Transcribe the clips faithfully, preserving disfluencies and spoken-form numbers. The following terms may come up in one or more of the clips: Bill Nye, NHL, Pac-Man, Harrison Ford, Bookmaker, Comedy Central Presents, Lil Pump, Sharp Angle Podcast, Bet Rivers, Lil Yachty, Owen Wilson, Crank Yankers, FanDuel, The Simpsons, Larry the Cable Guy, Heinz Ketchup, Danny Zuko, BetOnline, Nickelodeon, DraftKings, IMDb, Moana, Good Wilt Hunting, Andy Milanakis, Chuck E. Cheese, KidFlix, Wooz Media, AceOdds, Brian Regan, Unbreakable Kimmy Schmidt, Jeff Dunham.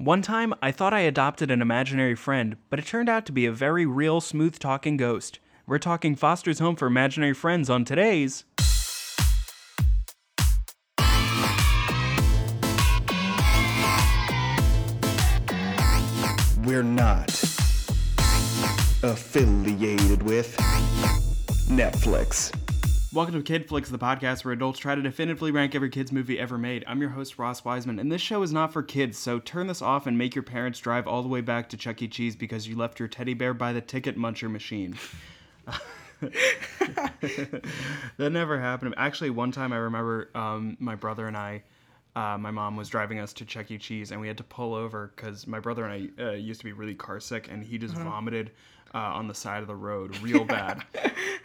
One time, I thought I adopted an imaginary friend, but it turned out to be a very real, smooth-talking ghost. We're talking Foster's Home for Imaginary Friends on today's... We're not affiliated with Netflix. Welcome to KidFlix, the podcast where adults try to definitively rank every kids movie ever made. I'm your host, Ross Wiseman, and this show is not for kids, so turn this off and make your parents drive all the way back to Chuck E. Cheese because you left your teddy bear by the ticket muncher machine. That never happened. Actually, one time I remember um, my brother and I, uh, my mom was driving us to Chuck E. Cheese, and we had to pull over because my brother and I uh, used to be really car sick, and he just mm-hmm. vomited Uh, on the side of the road real bad.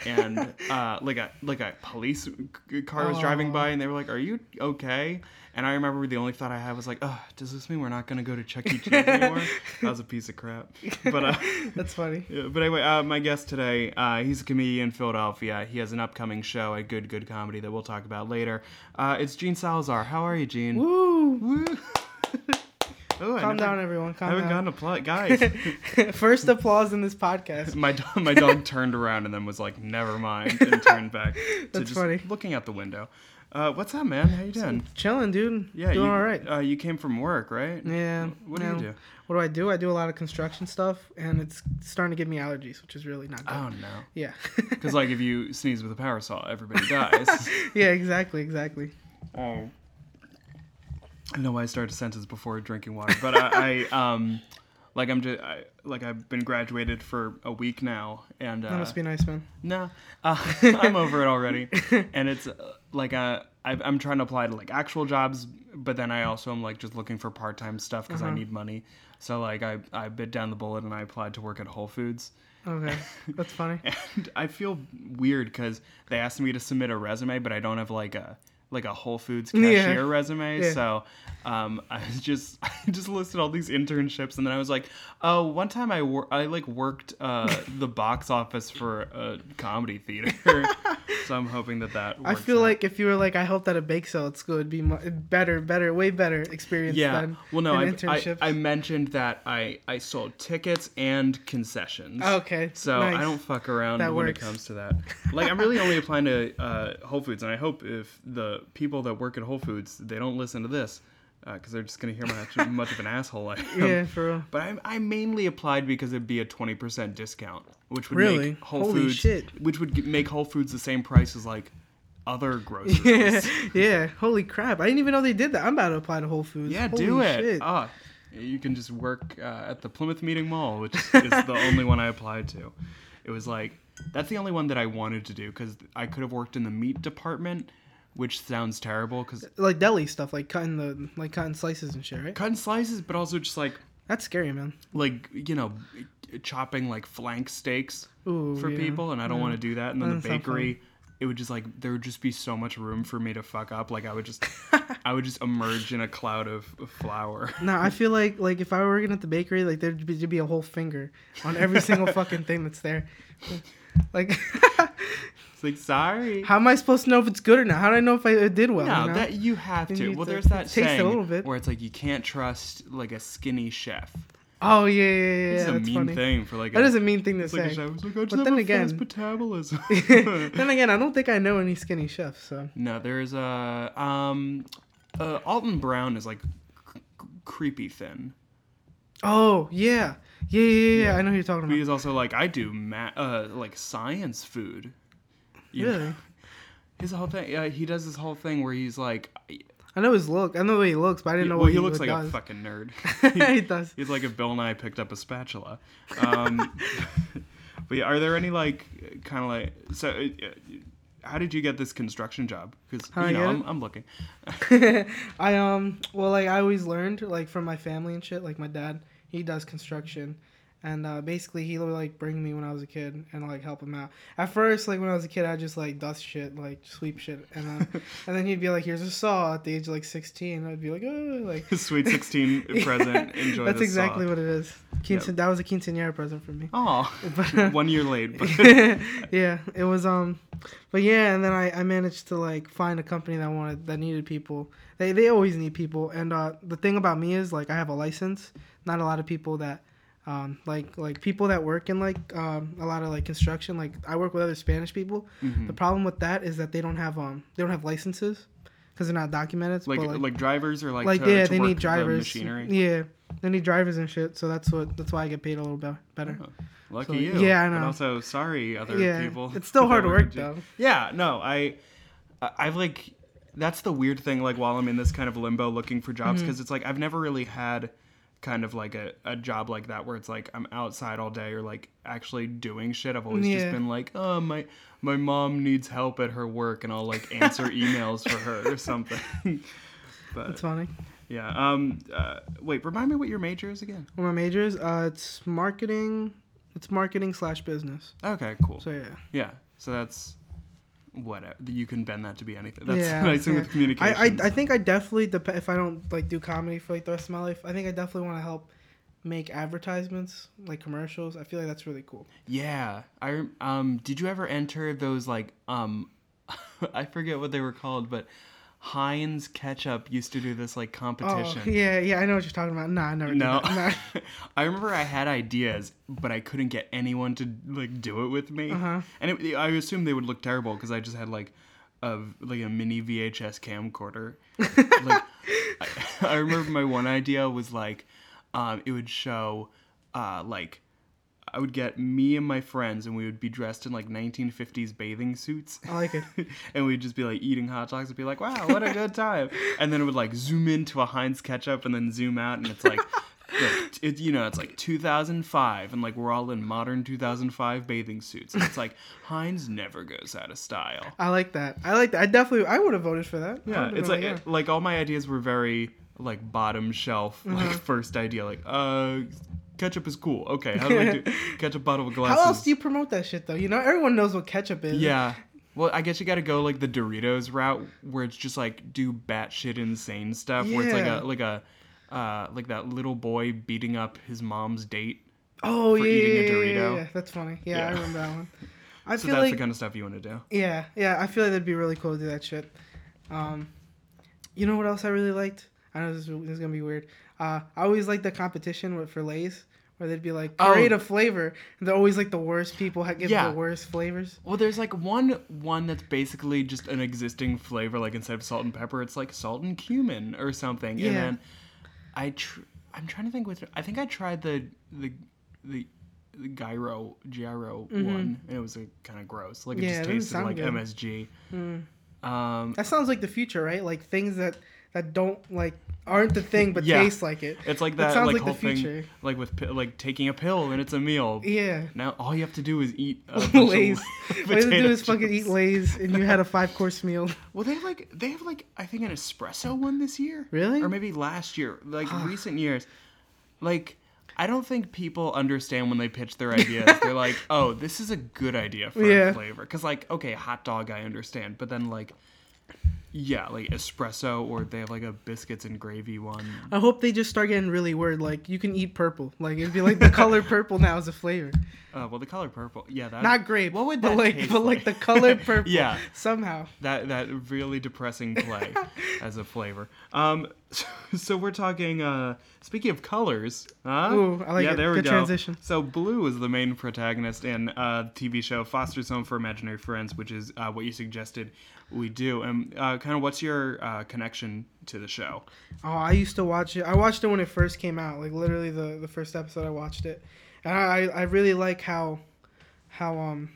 And uh, like a like a police car was Aww. driving by, and they were like, "Are you okay?" And I remember the only thought I had was like, "Oh, does this mean we're not going to go to Chuck E. Cheese anymore?" That was a piece of crap. But uh, that's funny. Yeah, but anyway, uh, my guest today, uh, he's a comedian in Philadelphia. He has an upcoming show at Good Good Comedy that we'll talk about later. Uh, it's Gene Salazar. How are you, Gene? Woo! Woo! Ooh, calm never, down, everyone. Calm I haven't down. gotten applause, guys. First applause in this podcast. My dog, my dog turned around and then was like, "Never mind," and turned back. To That's just funny. Looking out the window. Uh, what's up, man? How you doing? I'm chilling, dude. Yeah, doing you, all right. Uh, you came from work, right? Yeah. What do yeah. you do? What do I do? I do a lot of construction stuff, and it's starting to give me allergies, which is really not good. Oh no. Yeah. Because like, if you sneeze with a power saw, everybody dies. Yeah, exactly, exactly. Oh. I know why I started a sentence before drinking water, but I, I um, like I'm just I, like I've been graduated for a week now, and uh, that must be nice, man. No, nah, uh, I'm over it already, and it's uh, like uh, I, I'm trying to apply to like actual jobs, but then I also am like just looking for part time stuff because uh-huh. I need money. So like I I bit down the bullet and I applied to work at Whole Foods. Okay, that's funny. And I feel weird because they asked me to submit a resume, but I don't have like a. like a Whole Foods cashier yeah. resume. Yeah. So um, I was just, I just listed all these internships, and then I was like, oh, one time I, wor- I like worked uh, the box office for a comedy theater. So I'm hoping that that works I feel out. Like if you were like, I helped at a bake sale at school, it'd be mu- better, better, way better experience yeah. than well, no, than I, internships. I, I mentioned that I, I sold tickets and concessions. Oh, okay. So nice. I don't fuck around that when works. It comes to that. Like I'm really only applying to uh, Whole Foods, and I hope if the people that work at Whole Foods, they don't listen to this because uh, they're just going to hear how much of an asshole I am. Yeah, for real. But I, I mainly applied because it'd be a twenty percent discount, which would really? make Whole Holy Foods, shit. which would make Whole Foods the same price as like other groceries. Yeah, yeah. Holy crap! I didn't even know they did that. I'm about to apply to Whole Foods. Yeah, Holy do it. Shit. Oh, you can just work uh, at the Plymouth Meeting Mall, which is the only one I applied to. It was like that's the only one that I wanted to do because I could have worked in the meat department. Which sounds terrible, cause like deli stuff, like cutting the like cutting slices and shit, right? Cutting slices, but also just like that's scary, man. Like you know, chopping like flank steaks Ooh, for yeah. people, and I don't yeah. want to do that. And then that the bakery, it would just like there would just be so much room for me to fuck up. Like I would just, I would just emerge in a cloud of, of flour. No, I feel like like if I were working at the bakery, like there'd be, there'd be a whole finger on every single fucking thing that's there, like. Like, sorry. How am I supposed to know if it's good or not? How do I know if I it did well? No, you know? that you have to. You well, there's that saying a little bit. Where it's like you can't trust like a skinny chef. Oh yeah, yeah, yeah. It's yeah, a that's mean funny. thing for like. That a, is a mean thing to say. Like a chef was like, I just but have then a again, fast metabolism. Then again, I don't think I know any skinny chefs. So no, there's a uh, um, uh, Alton Brown is like c- c- creepy thin. Oh yeah. yeah, yeah, yeah, yeah. I know who you're talking about. He's also like I do ma- uh, like science food. Yeah. Really? His whole thing. Uh, he does this whole thing where he's like. I know his look. I know the way he looks, but I didn't know well, what he looks like. Well, he looks like does. a fucking nerd. he, he does. He's like if Bill Nye picked up a spatula. Um, but yeah, are there any like kind of like so? Uh, how did you get this construction job? Because you I know I'm, I'm looking. I um well like I always learned like from my family and shit. Like my dad, he does construction. And uh, basically, he would, like, bring me when I was a kid and, like, help him out. At first, like, when I was a kid, I'd just, like, dust shit, like, sweep shit. And then, and then he'd be like, here's a saw at the age of, like, sixteen. I'd be like, oh, like. Sweet sixteen present. Enjoy the saw. That's exactly what it is. Quince- yep. That was a quinceañera present for me. Oh, one year late. But yeah, it was. Um, but yeah, and then I, I managed to like find a company that wanted that needed people. They they always need people. And uh, the thing about me is like I have a license. Not a lot of people that, um, like like people that work in like um a lot of like construction. Like I work with other Spanish people. Mm-hmm. The problem with that is that they don't have um they don't have licenses. Because they're not documented. Like, like like drivers or like, like to, yeah, to they work need drivers. The machinery. Yeah, they need drivers and shit. So that's what that's why I get paid a little bit better. Oh, lucky so, you. Yeah, I know. But also, sorry, other yeah, people. It's still hard work though. Yeah, no, I, I've like, that's the weird thing. Like while I'm in this kind of limbo looking for jobs, because mm-hmm. it's like I've never really had kind of like a, a job like that where it's like I'm outside all day or like actually doing shit. I've always yeah. just been like, oh, my my mom needs help at her work and I'll like answer emails for her or something. But that's funny. Yeah. Um. Uh, wait, remind me what your major is again. Well, my major is uh, it's marketing. It's marketing slash business. Okay. Cool. So yeah. Yeah. So that's whatever. You can bend that to be anything. That's yeah, nice thing yeah. with communication. I, I I think I definitely dep- if I don't like do comedy for like the rest of my life, I think I definitely want to help make advertisements, like commercials. I feel like that's really cool. Yeah. I um did you ever enter those like um I forget what they were called, but Heinz Ketchup used to do this like competition. Oh, yeah, yeah, I know what you're talking about. No, I never no. did that. No. I remember I had ideas, but I couldn't get anyone to like do it with me. Uh-huh. And it, I assumed they would look terrible because I just had like a like a mini V H S camcorder. Like, I, I remember my one idea was like um, it would show uh, like I would get me and my friends, and we would be dressed in, like, nineteen fifties bathing suits. I like it. And we'd just be, like, eating hot dogs and be like, wow, what a good time. And then it would, like, zoom into a Heinz Ketchup and then zoom out, and it's, like, like it, you know, it's, like, two thousand five, and, like, we're all in modern two thousand five bathing suits. And it's, like, Heinz never goes out of style. I like that. I like that. I definitely, I would have voted for that. Yeah, it's, like, it, like, all my ideas were very, like, bottom shelf, mm-hmm. like, first idea, like, uh... ketchup is cool. Okay, how do I do ketchup bottle with glasses? How else do you promote that shit, though? You know, everyone knows what ketchup is. Yeah. Well, I guess you gotta go, like, the Doritos route, where it's just, like, do batshit insane stuff, yeah. where it's, like, a, like, a, uh, like that little boy beating up his mom's date oh, for yeah, eating a Dorito. Yeah, yeah, that's funny. Yeah, yeah, I remember that one. I so feel that's like, the kind of stuff you want to do. Yeah, yeah, I feel like that'd be really cool to do that shit. Um, you know what else I really liked? I know this is gonna be weird. Uh, I always liked the competition with, for Lay's, where they'd be like, create oh. a flavor. And they're always like the worst people give yeah. the worst flavors. Well, there's like one one that's basically just an existing flavor. Like instead of salt and pepper, it's like salt and cumin or something. Yeah. And then I tr- I'm trying to think which I think I tried the the the, the gyro gyro mm-hmm. one, and it was like, kind of gross. Like it yeah, just tasted like good. M S G. Mm. Um, that sounds like the future, right? Like things that. That don't like aren't the thing, but yeah. taste like it. It's like that, that like, like whole thing, like with like taking a pill and it's a meal. Yeah. Now all you have to do is eat uh, Lay's. All you have to do is fucking eat Lay's, and you had a five course meal. Well, they have like they have like I think an espresso one this year. Really? Or maybe last year, like recent years. Like I don't think people understand when they pitch their ideas. They're like, oh, this is a good idea for yeah. a flavor, because like okay, hot dog I understand, but then like. Yeah, like espresso, or they have like a biscuits and gravy one. I hope they just start getting really weird. Like you can eat purple. Like it'd be like the color purple now is a flavor. Uh, well, the color purple, yeah, that not grape. What would that but like, taste but like, like the color purple, yeah, somehow that that really depressing play as a flavor. Um, so, so we're talking. Uh, speaking of colors, huh? Ooh, I like yeah, it. There we Good go. Transition. So blue is the main protagonist in uh T V show Foster's Home for Imaginary Friends, which is uh, what you suggested we do. And uh, kind of what's your uh, connection to the show? Oh, I used to watch it. I watched it when it first came out, like literally the, the first episode I watched it. And I, I really like how how um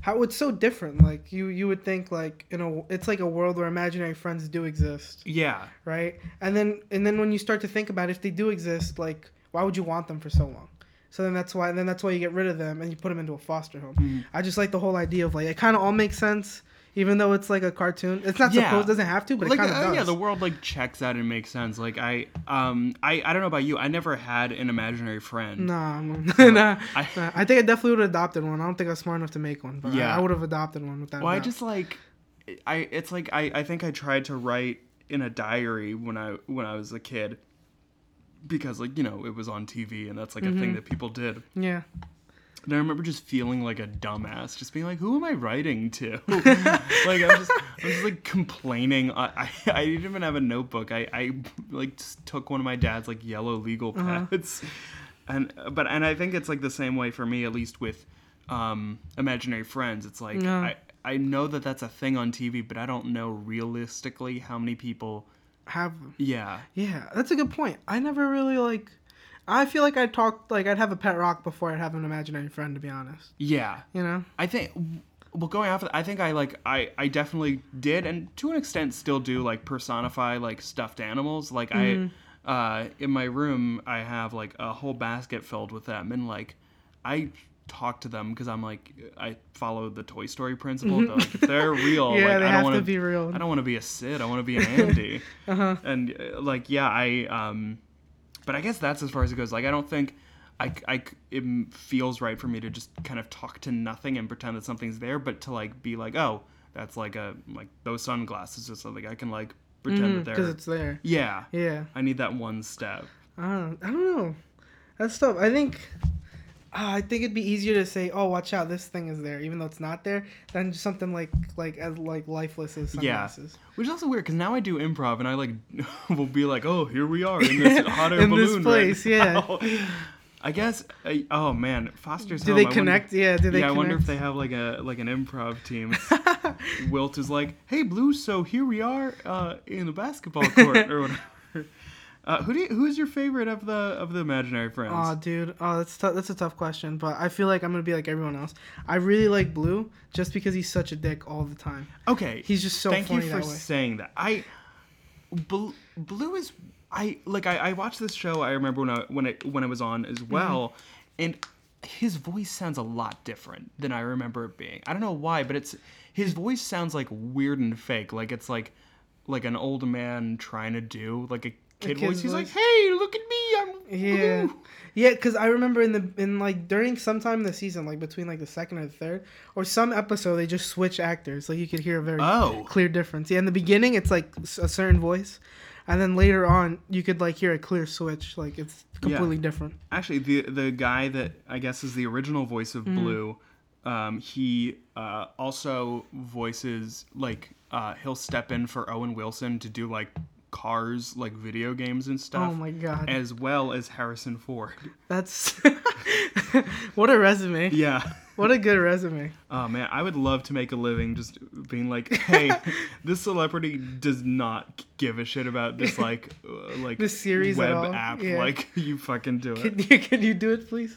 how it's so different. Like you, you would think like in a it's like a world where imaginary friends do exist. Yeah. Right? And then and then when you start to think about it, if they do exist, like why would you want them for so long? So then that's why then that's why you get rid of them and you put them into a foster home. Mm. I just like the whole idea of like it kind of all makes sense. Even though it's like a cartoon, it's not yeah. supposed, doesn't have to, but like, it kind of uh, does. Yeah, the world like checks out and makes sense. Like I, um, I, I don't know about you, I never had an imaginary friend. Nah, so nah, I, nah. I think I definitely would have adopted one. I don't think I was smart enough to make one, but yeah. I, I would have adopted one with that. Well, doubt. I just like, I, it's like I, I think I tried to write in a diary when I when I was a kid, because, like, you know, it was on T V and that's, like, mm-hmm. a thing that people did. Yeah. And I remember just feeling like a dumbass, just being like, who am I writing to? Like, I was just, I was just, like, complaining. I, I, I didn't even have a notebook. I, I like, just took one of my dad's, like, yellow legal pads. Uh-huh. And, but, and I think it's, like, the same way for me, at least with um, Imaginary Friends. It's, like, no. I, I know that that's a thing on T V, but I don't know realistically how many people have. Yeah. Yeah, that's a good point. I never really, like... I feel like I'd talk, like, I'd have a pet rock before I'd have an imaginary friend, to be honest. Yeah. You know? I think, well, going off of that, I think I, like, I, I definitely did, and to an extent still do, like, personify, like, stuffed animals. Like, mm-hmm. I, uh, in my room, I have, like, a whole basket filled with them, and, like, I talk to them because I'm, like, I follow the Toy Story principle. Mm-hmm. Like, if they're real, yeah, like, they I don't want to be real. I don't want to be a Sid. I want to be an Andy. Uh-huh. And, like, yeah, I, um... But I guess that's as far as it goes. Like, I don't think I, I, it feels right for me to just kind of talk to nothing and pretend that something's there, but to, like, be like, oh, that's like a, like, those sunglasses or something. I can, like, pretend mm-hmm, that they're... because it's there. Yeah. Yeah. I need that one step. I don't, I don't know. That's tough. I think, uh, I think it'd be easier to say, oh, watch out, this thing is there, even though it's not there, than just something like, like, as, like, lifeless as sunglasses. Yeah. Which is also weird, because now I do improv, and I, like, will be like, oh, here we are in this hot air in balloon. In this place, right yeah. Now. I guess, I, oh, man, Foster's do Home. Do they I connect? Wonder, yeah, do they yeah, connect? Yeah, I wonder if they have, like, a like an improv team. Wilt is like, hey, Blue, so here we are uh, in the basketball court, or whatever. Uh, who do you, who's your favorite of the of the imaginary friends? Oh, dude, oh that's t- that's a tough question, but I feel like I'm gonna be like everyone else. I really like Blue just because he's such a dick all the time. Okay, he's just so thank funny you for that way. Saying that. I Blue, Blue is I like I, I watched this show. I remember when I when it when it was on as well, mm-hmm. and his voice sounds a lot different than I remember it being. I don't know why, but it's his voice sounds like weird and fake. Like it's like like an old man trying to do like a kid voice. He's voice. Like, hey, look at me, I'm yeah ooh. Yeah, because I remember in the in like during sometime the season, like between like the second or the third or some episode, they just switch actors, like you could hear a very oh. clear difference. Yeah, in the beginning it's like a certain voice, and then later on you could like hear a clear switch, like it's completely yeah. different. Actually, the the guy that I guess is the original voice of mm. Blue, um he uh also voices like uh he'll step in for Owen Wilson to do like Cars, like video games and stuff. Oh my god! As well as Harrison Ford. That's what a resume. Yeah. What a good resume. Oh man, I would love to make a living just being like, hey, this celebrity does not give a shit about this like uh, like this series web at all. App. Yeah. Like you fucking do it. Can you, can you do it, please?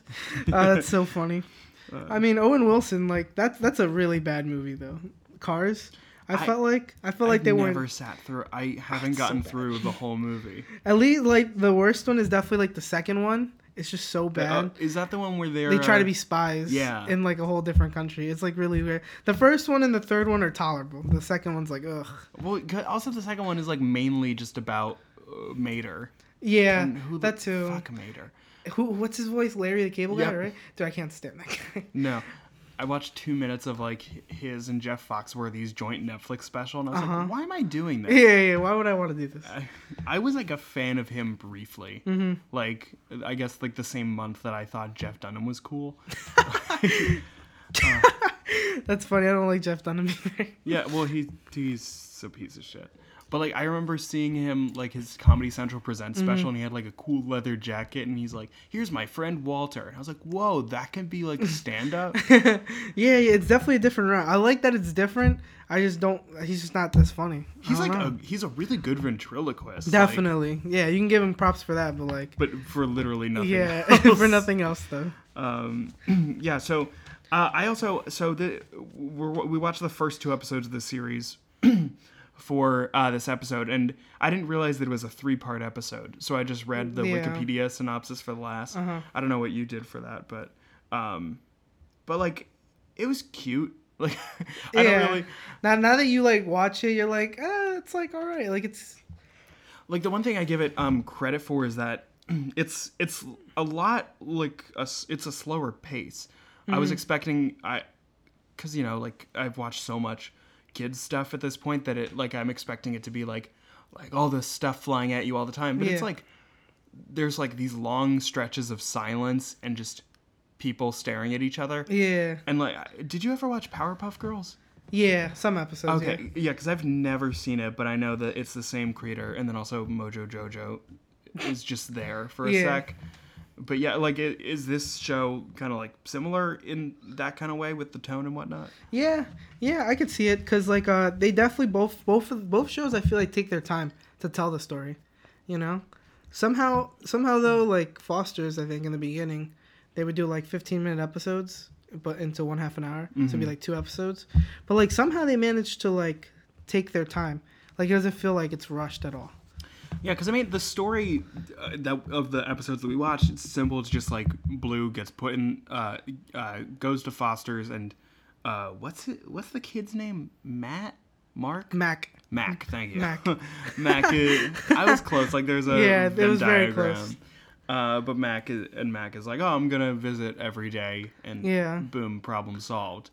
Uh, that's so funny. Uh, I mean, Owen Wilson, like that's that's a really bad movie though. Cars. I, I felt like I felt like I've they were never weren't... sat through. I haven't oh, gotten so through the whole movie. At least like the worst one is definitely like the second one. It's just so bad. Uh, is that the one where they're they try uh, to be spies? Yeah. In like a whole different country. It's like really weird. The first one and the third one are tolerable. The second one's like ugh. Well, also the second one is like mainly just about uh, Mater. Yeah, and who that too. Fuck Mater. Who? What's his voice? Larry the Cable yep. Guy, right? Dude, I can't stand that guy. No. I watched two minutes of, like, his and Jeff Foxworthy's joint Netflix special, and I was uh-huh. like, why am I doing this? Yeah, yeah, why would I want to do this? I, I was, like, a fan of him briefly. Mm-hmm. Like, I guess, like, the same month that I thought Jeff Dunham was cool. uh, That's funny, I don't like Jeff Dunham either. Yeah, well, he he's a piece of shit. But, like, I remember seeing him, like, his Comedy Central Presents special, mm-hmm. and he had, like, a cool leather jacket, and he's like, here's my friend Walter. And I was like, whoa, that can be, like, stand-up? yeah, yeah, it's definitely a different route. I like that it's different. I just don't, he's just not this funny. He's, like, a, he's a really good ventriloquist. Definitely. Like, yeah, you can give him props for that, but, like. But for literally nothing yeah, else. Yeah, for nothing else, though. Um, yeah, so uh, I also, so the we're, we watched the first two episodes of the series. for uh, this episode, and I didn't realize that it was a three-part episode, so I just read the yeah. Wikipedia synopsis for the last. Uh-huh. I don't know what you did for that, but, um, but, like, it was cute. Like, I yeah. don't really... Now, now that you, like, watch it, you're like, ah, it's, like, all right. Like, it's... Like, the one thing I give it um, credit for is that it's it's a lot, like, a, it's a slower pace. Mm-hmm. I was expecting... I, 'cause, you know, like, I've watched so much kids stuff at this point that it like I'm expecting it to be like like all this stuff flying at you all the time, but yeah. it's like there's like these long stretches of silence and just people staring at each other. Yeah. And like, did you ever watch Powerpuff Girls? Yeah, some episodes. Okay, yeah, because yeah, I've never seen it, but I know that it's the same creator, and then also Mojo Jojo is just there for a yeah. sec. But yeah, like, it, is this show kind of like similar in that kind of way with the tone and whatnot? Yeah, yeah, I could see it because like uh, they definitely both both both shows I feel like take their time to tell the story, you know. Somehow, somehow though, like Foster's, I think in the beginning, they would do like fifteen minute episodes, but into one half an hour, mm-hmm. so it'd be like two episodes. But like somehow they managed to like take their time. Like it doesn't feel like it's rushed at all. Yeah, because I mean the story uh, that of the episodes that we watched, it's simple. It's just like Blue gets put in, uh, uh, goes to Foster's, and uh, what's it, what's the kid's name? Matt, Mark, Mac, Mac. Thank you, Mac. Mac is, I was close. Like there's a yeah, it was diagram. Very close. Uh, but Mac is, and Mac is like, oh, I'm gonna visit every day, and yeah. boom, problem solved.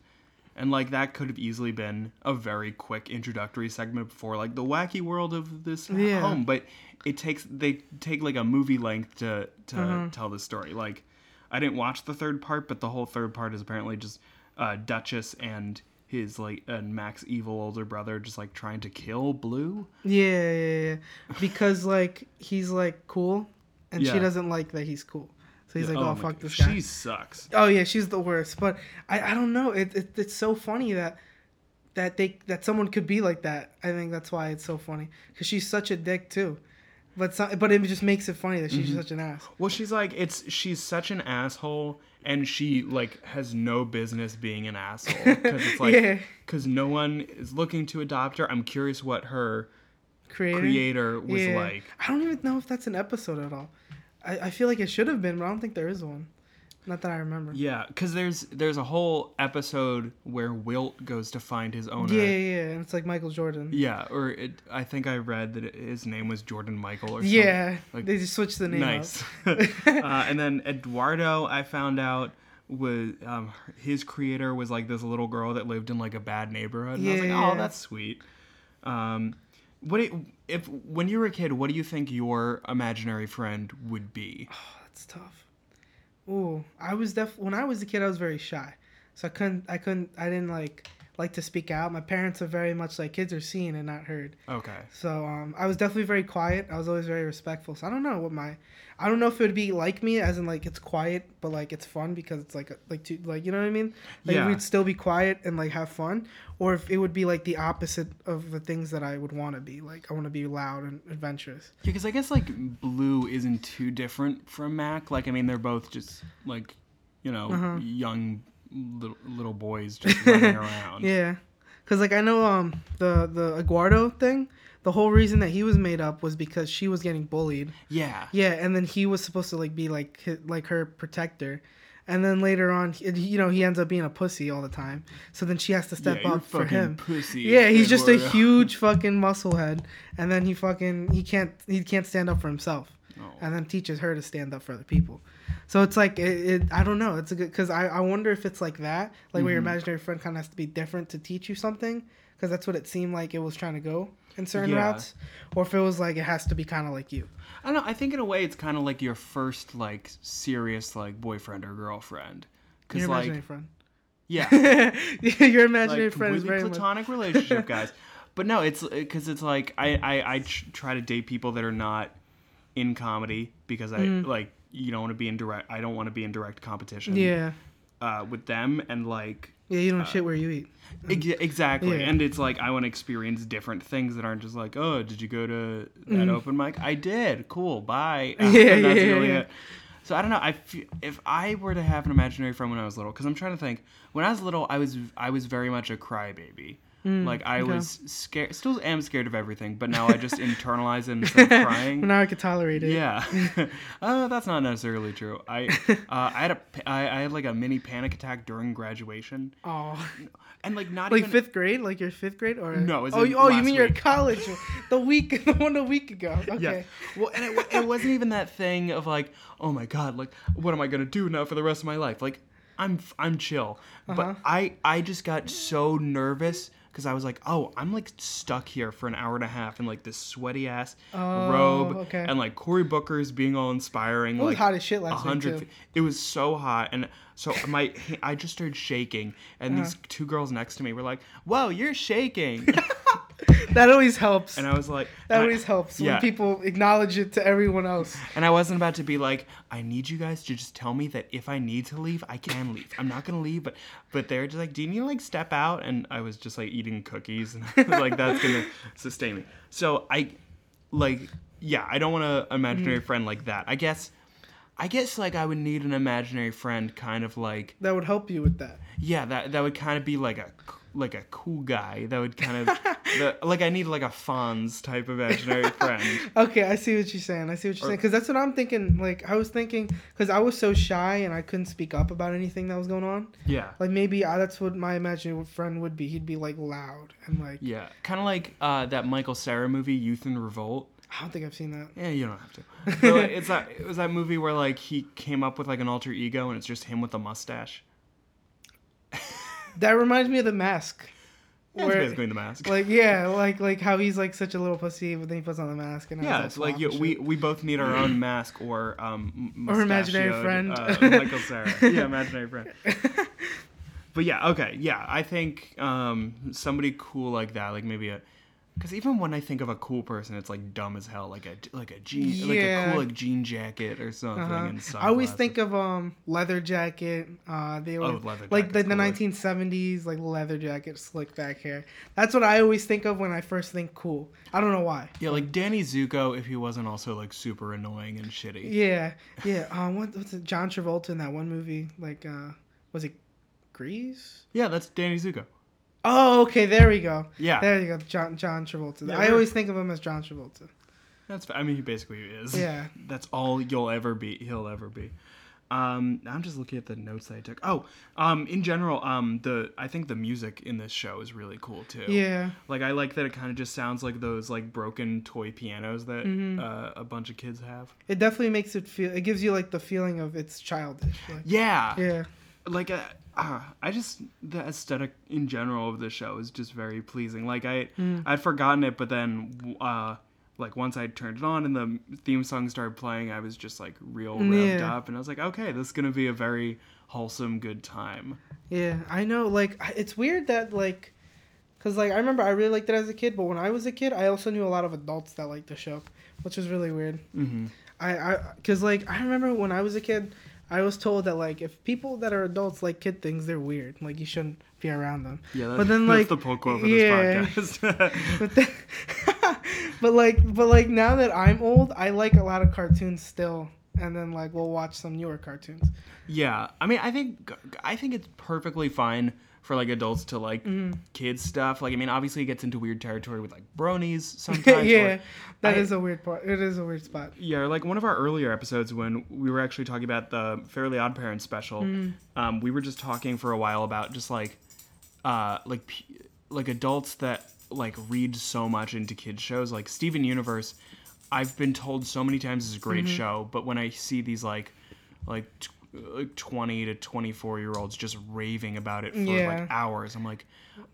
And like that could have easily been a very quick introductory segment before like the wacky world of this yeah. home, but it takes they take like a movie length to to mm-hmm. tell the story. Like, I didn't watch the third part, but the whole third part is apparently just uh, Duchess and his like and Mac's evil older brother just like trying to kill Blue. Yeah, yeah, yeah. Because like he's like cool. And yeah. she doesn't like that he's cool. So he's yeah. like, oh, oh fuck God. This guy. She sucks. Oh, yeah, she's the worst. But I, I don't know. It, it It's so funny that that they that someone could be like that. I think that's why it's so funny. Because she's such a dick, too. But so, but it just makes it funny that she's mm-hmm. such an ass. Well, she's like, it's she's such an asshole. And she, like, has no business being an asshole. Because it's like, because yeah. no one is looking to adopt her. I'm curious what her... Creator? Creator was yeah. like. I don't even know if that's an episode at all. I, I feel like it should have been, but I don't think there is one. Not that I remember. Yeah, because there's there's a whole episode where Wilt goes to find his owner. Yeah, yeah, yeah. And it's like Michael Jordan. Yeah, or it, I think I read that it, his name was Jordan Michael or something. Yeah, like, they just switched the name nice. Up. Nice. uh, and then Eduardo, I found out, was um, his creator was like this little girl that lived in like a bad neighborhood. And yeah, I was like, oh, yeah. that's sweet. Um... What do you, if when you were a kid, what do you think your imaginary friend would be? Oh, that's tough. Ooh, I was def when I was a kid, I was very shy, so I couldn't, I couldn't, I didn't like like to speak out. My parents are very much like kids are seen and not heard. Okay. So um, I was definitely very quiet. I was always very respectful. So I don't know what my, I don't know if it would be like me, as in like it's quiet, but like it's fun because it's like like to, like you know what I mean? Like yeah. We'd still be quiet and like have fun. Or if it would be, like, the opposite of the things that I would want to be. Like, I want to be loud and adventurous. Yeah, because I guess, like, Blue isn't too different from Mac. Like, I mean, they're both just, like, you know, uh-huh. young little, little boys just running around. Yeah. Because, like, I know um the, the Eduardo thing, the whole reason that he was made up was because she was getting bullied. Yeah. Yeah, and then he was supposed to, like, be, like, his, like her protector. And then later on, you know, he ends up being a pussy all the time. So then she has to step yeah, up for him. Pussy, yeah, he's just a huge fucking musclehead. And then he fucking he can't he can't stand up for himself. Oh. And then teaches her to stand up for other people. So it's like it, it, I don't know. It's a good because I, I wonder if it's like that, like mm-hmm. where your imaginary friend kind of has to be different to teach you something, because that's what it seemed like it was trying to go in certain yeah. routes, or if it was like it has to be kind of like you. I don't know. I think in a way it's kind of like your first like serious like boyfriend or girlfriend. Your imaginary like, friend. Yeah. Your imaginary like, friend is very platonic much. Relationship, guys. But no, it's because it's like I I, I try to date people that are not in comedy because I mm. like you don't want to be in direct. I don't want to be in direct competition. Yeah. Uh, with them and like. Yeah, you don't uh, shit where you eat. Ex- exactly. Yeah. And it's like, I want to experience different things that aren't just like, oh, did you go to that mm-hmm. open mic? I did. Cool. Bye. Yeah, yeah, that's yeah, really yeah. It. So I don't know. I f- if I were to have an imaginary friend when I was little, because I'm trying to think, when I was little, I was I was very much a crybaby. Mm, like, I okay. was scared, still am scared of everything, but now I just internalize it instead of crying. Now I can tolerate it. Yeah. uh, that's not necessarily true. I uh, I had a, I, I had like a mini panic attack during graduation. Oh. And like not like even. Like fifth grade? Like your fifth grade? Or no. It oh, you, oh you mean you're at college. the week, the one a week ago. Okay. Yeah. Well, and it, it wasn't even that thing of like, oh my God, like, what am I going to do now for the rest of my life? Like, I'm, I'm chill. Uh-huh. But I, I just got so nervous. because I was like, oh, I'm like stuck here for an hour and a half in like this sweaty ass oh, robe, okay. and like Cory Booker's being all inspiring. It was like, hot as shit last week too. It was so hot, and so my I just started shaking, and uh-huh. these two girls next to me were like, "Whoa, you're shaking." That always helps. And I was like, that always I, helps yeah. when people acknowledge it to everyone else. And I wasn't about to be like, I need you guys to just tell me that if I need to leave, I can leave. I'm not gonna leave, but but they're just like, do you need to like step out? And I was just like eating cookies, and I was like, that's gonna sustain me. So I, like, yeah, I don't want an imaginary mm. friend like that. I guess, I guess like I would need an imaginary friend, kind of like that would help you with that. Yeah, that that would kind of be like a. like a cool guy that would kind of the, like I need like a Fonz type imaginary friend. Okay, I see what you're saying. I see what you're or, saying because that's what I'm thinking. Like I was thinking because I was so shy and I couldn't speak up about anything that was going on. Yeah. Like maybe I, that's what my imaginary friend would be. He'd be like loud and like. Yeah, kind of like uh, that Michael Cera movie, Youth in Revolt. I don't think I've seen that. Yeah, you don't have to. So it's that it was that movie where like he came up with like an alter ego and it's just him with a mustache. That reminds me of The Mask. That's basically The Mask. Like, yeah, like like how he's like such a little pussy, but then he puts on the mask. And yeah, it's like you, we we both need our own mask or um or imaginary friend, uh, Michael Cera. Yeah, imaginary friend. But yeah, okay, yeah, I think um somebody cool like that, like maybe a. Because even when I think of a cool person, it's like dumb as hell, like a like a jean, yeah. like a cool like jean jacket or something. Uh-huh. And I always think of um leather jacket. Uh, they were oh, leather like the, the nineteen seventies, like leather jacket, slick back hair. That's what I always think of when I first think cool. I don't know why. Yeah, like Danny Zuko if he wasn't also like super annoying and shitty. Yeah, yeah. Um, what, what's it? John Travolta in that one movie? Like, uh, was it Grease? Yeah, that's Danny Zuko. Oh, okay. There we go. Yeah. There you go. John John Travolta. Yeah, I always think of him as John Travolta. That's. I mean, he basically is. Yeah. That's all you'll ever be. He'll ever be. Um, I'm just looking at the notes that I took. Oh, um, in general, um, the I think the music in this show is really cool too. Yeah. Like I like that it kind of just sounds like those like broken toy pianos that mm-hmm. uh, a bunch of kids have. It definitely makes it feel. It gives you like the feeling of it's childish. Like, yeah. Yeah. Like a. Uh, I just the aesthetic in general of the show is just very pleasing. Like I, mm. I'd forgotten it, but then, uh, like once I turned it on and the theme song started playing, I was just like real revved yeah. up, and I was like, okay, this is gonna be a very wholesome, good time. Yeah, I know. Like it's weird that like, cause like I remember I really liked it as a kid, but when I was a kid, I also knew a lot of adults that liked the show, which was really weird. Mm-hmm. I, I, cause like I remember when I was a kid. I was told that, like, if people that are adults like kid things, they're weird. Like, you shouldn't be around them. Yeah, that's, but then, like, that's the pull quote for yeah. this podcast. but, then, but, like, but like now that I'm old, I like a lot of cartoons still. And then, like, we'll watch some newer cartoons. Yeah. I mean, I think I think it's perfectly fine for, like, adults to like mm-hmm. kids stuff. Like, I mean, obviously it gets into weird territory with, like, bronies sometimes. yeah, or, that I, is a weird part. It is a weird spot. Yeah, like, one of our earlier episodes when we were actually talking about the Fairly Odd Parents special, mm-hmm. um, we were just talking for a while about just, like, uh, like, like adults that, like, read so much into kids' shows. Like, Steven Universe, I've been told so many times it's a great mm-hmm. show, but when I see these, like, like... T- like twenty to twenty-four year olds just raving about it for yeah. like hours. I'm like,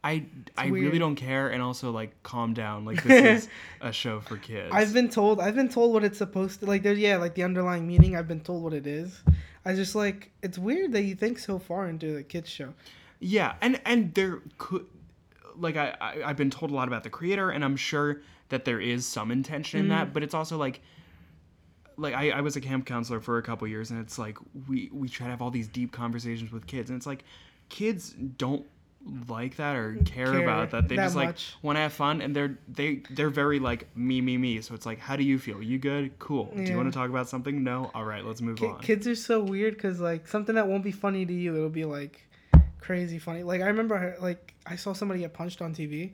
I it's I weird. Really don't care, and also like calm down. Like this is a show for kids. I've been told I've been told what it's supposed to like. There, yeah, like the underlying meaning. I've been told what it is. I just like it's weird that you think so far into the kids show. Yeah, and and there could like I, I I've been told a lot about the creator, and I'm sure that there is some intention mm-hmm. in that, but it's also like. Like, I, I was a camp counselor for a couple years, and it's like, we, we try to have all these deep conversations with kids, and it's like, kids don't like that or care, care about that. They that just, much. Like, want to have fun, and they're they they're very, like, me, me, me. So it's like, how do you feel? You good? Cool. Yeah. Do you want to talk about something? No? All right, let's move K- on. Kids are so weird, because, like, something that won't be funny to you, it'll be, like, crazy funny. Like, I remember, like, I saw somebody get punched on T V,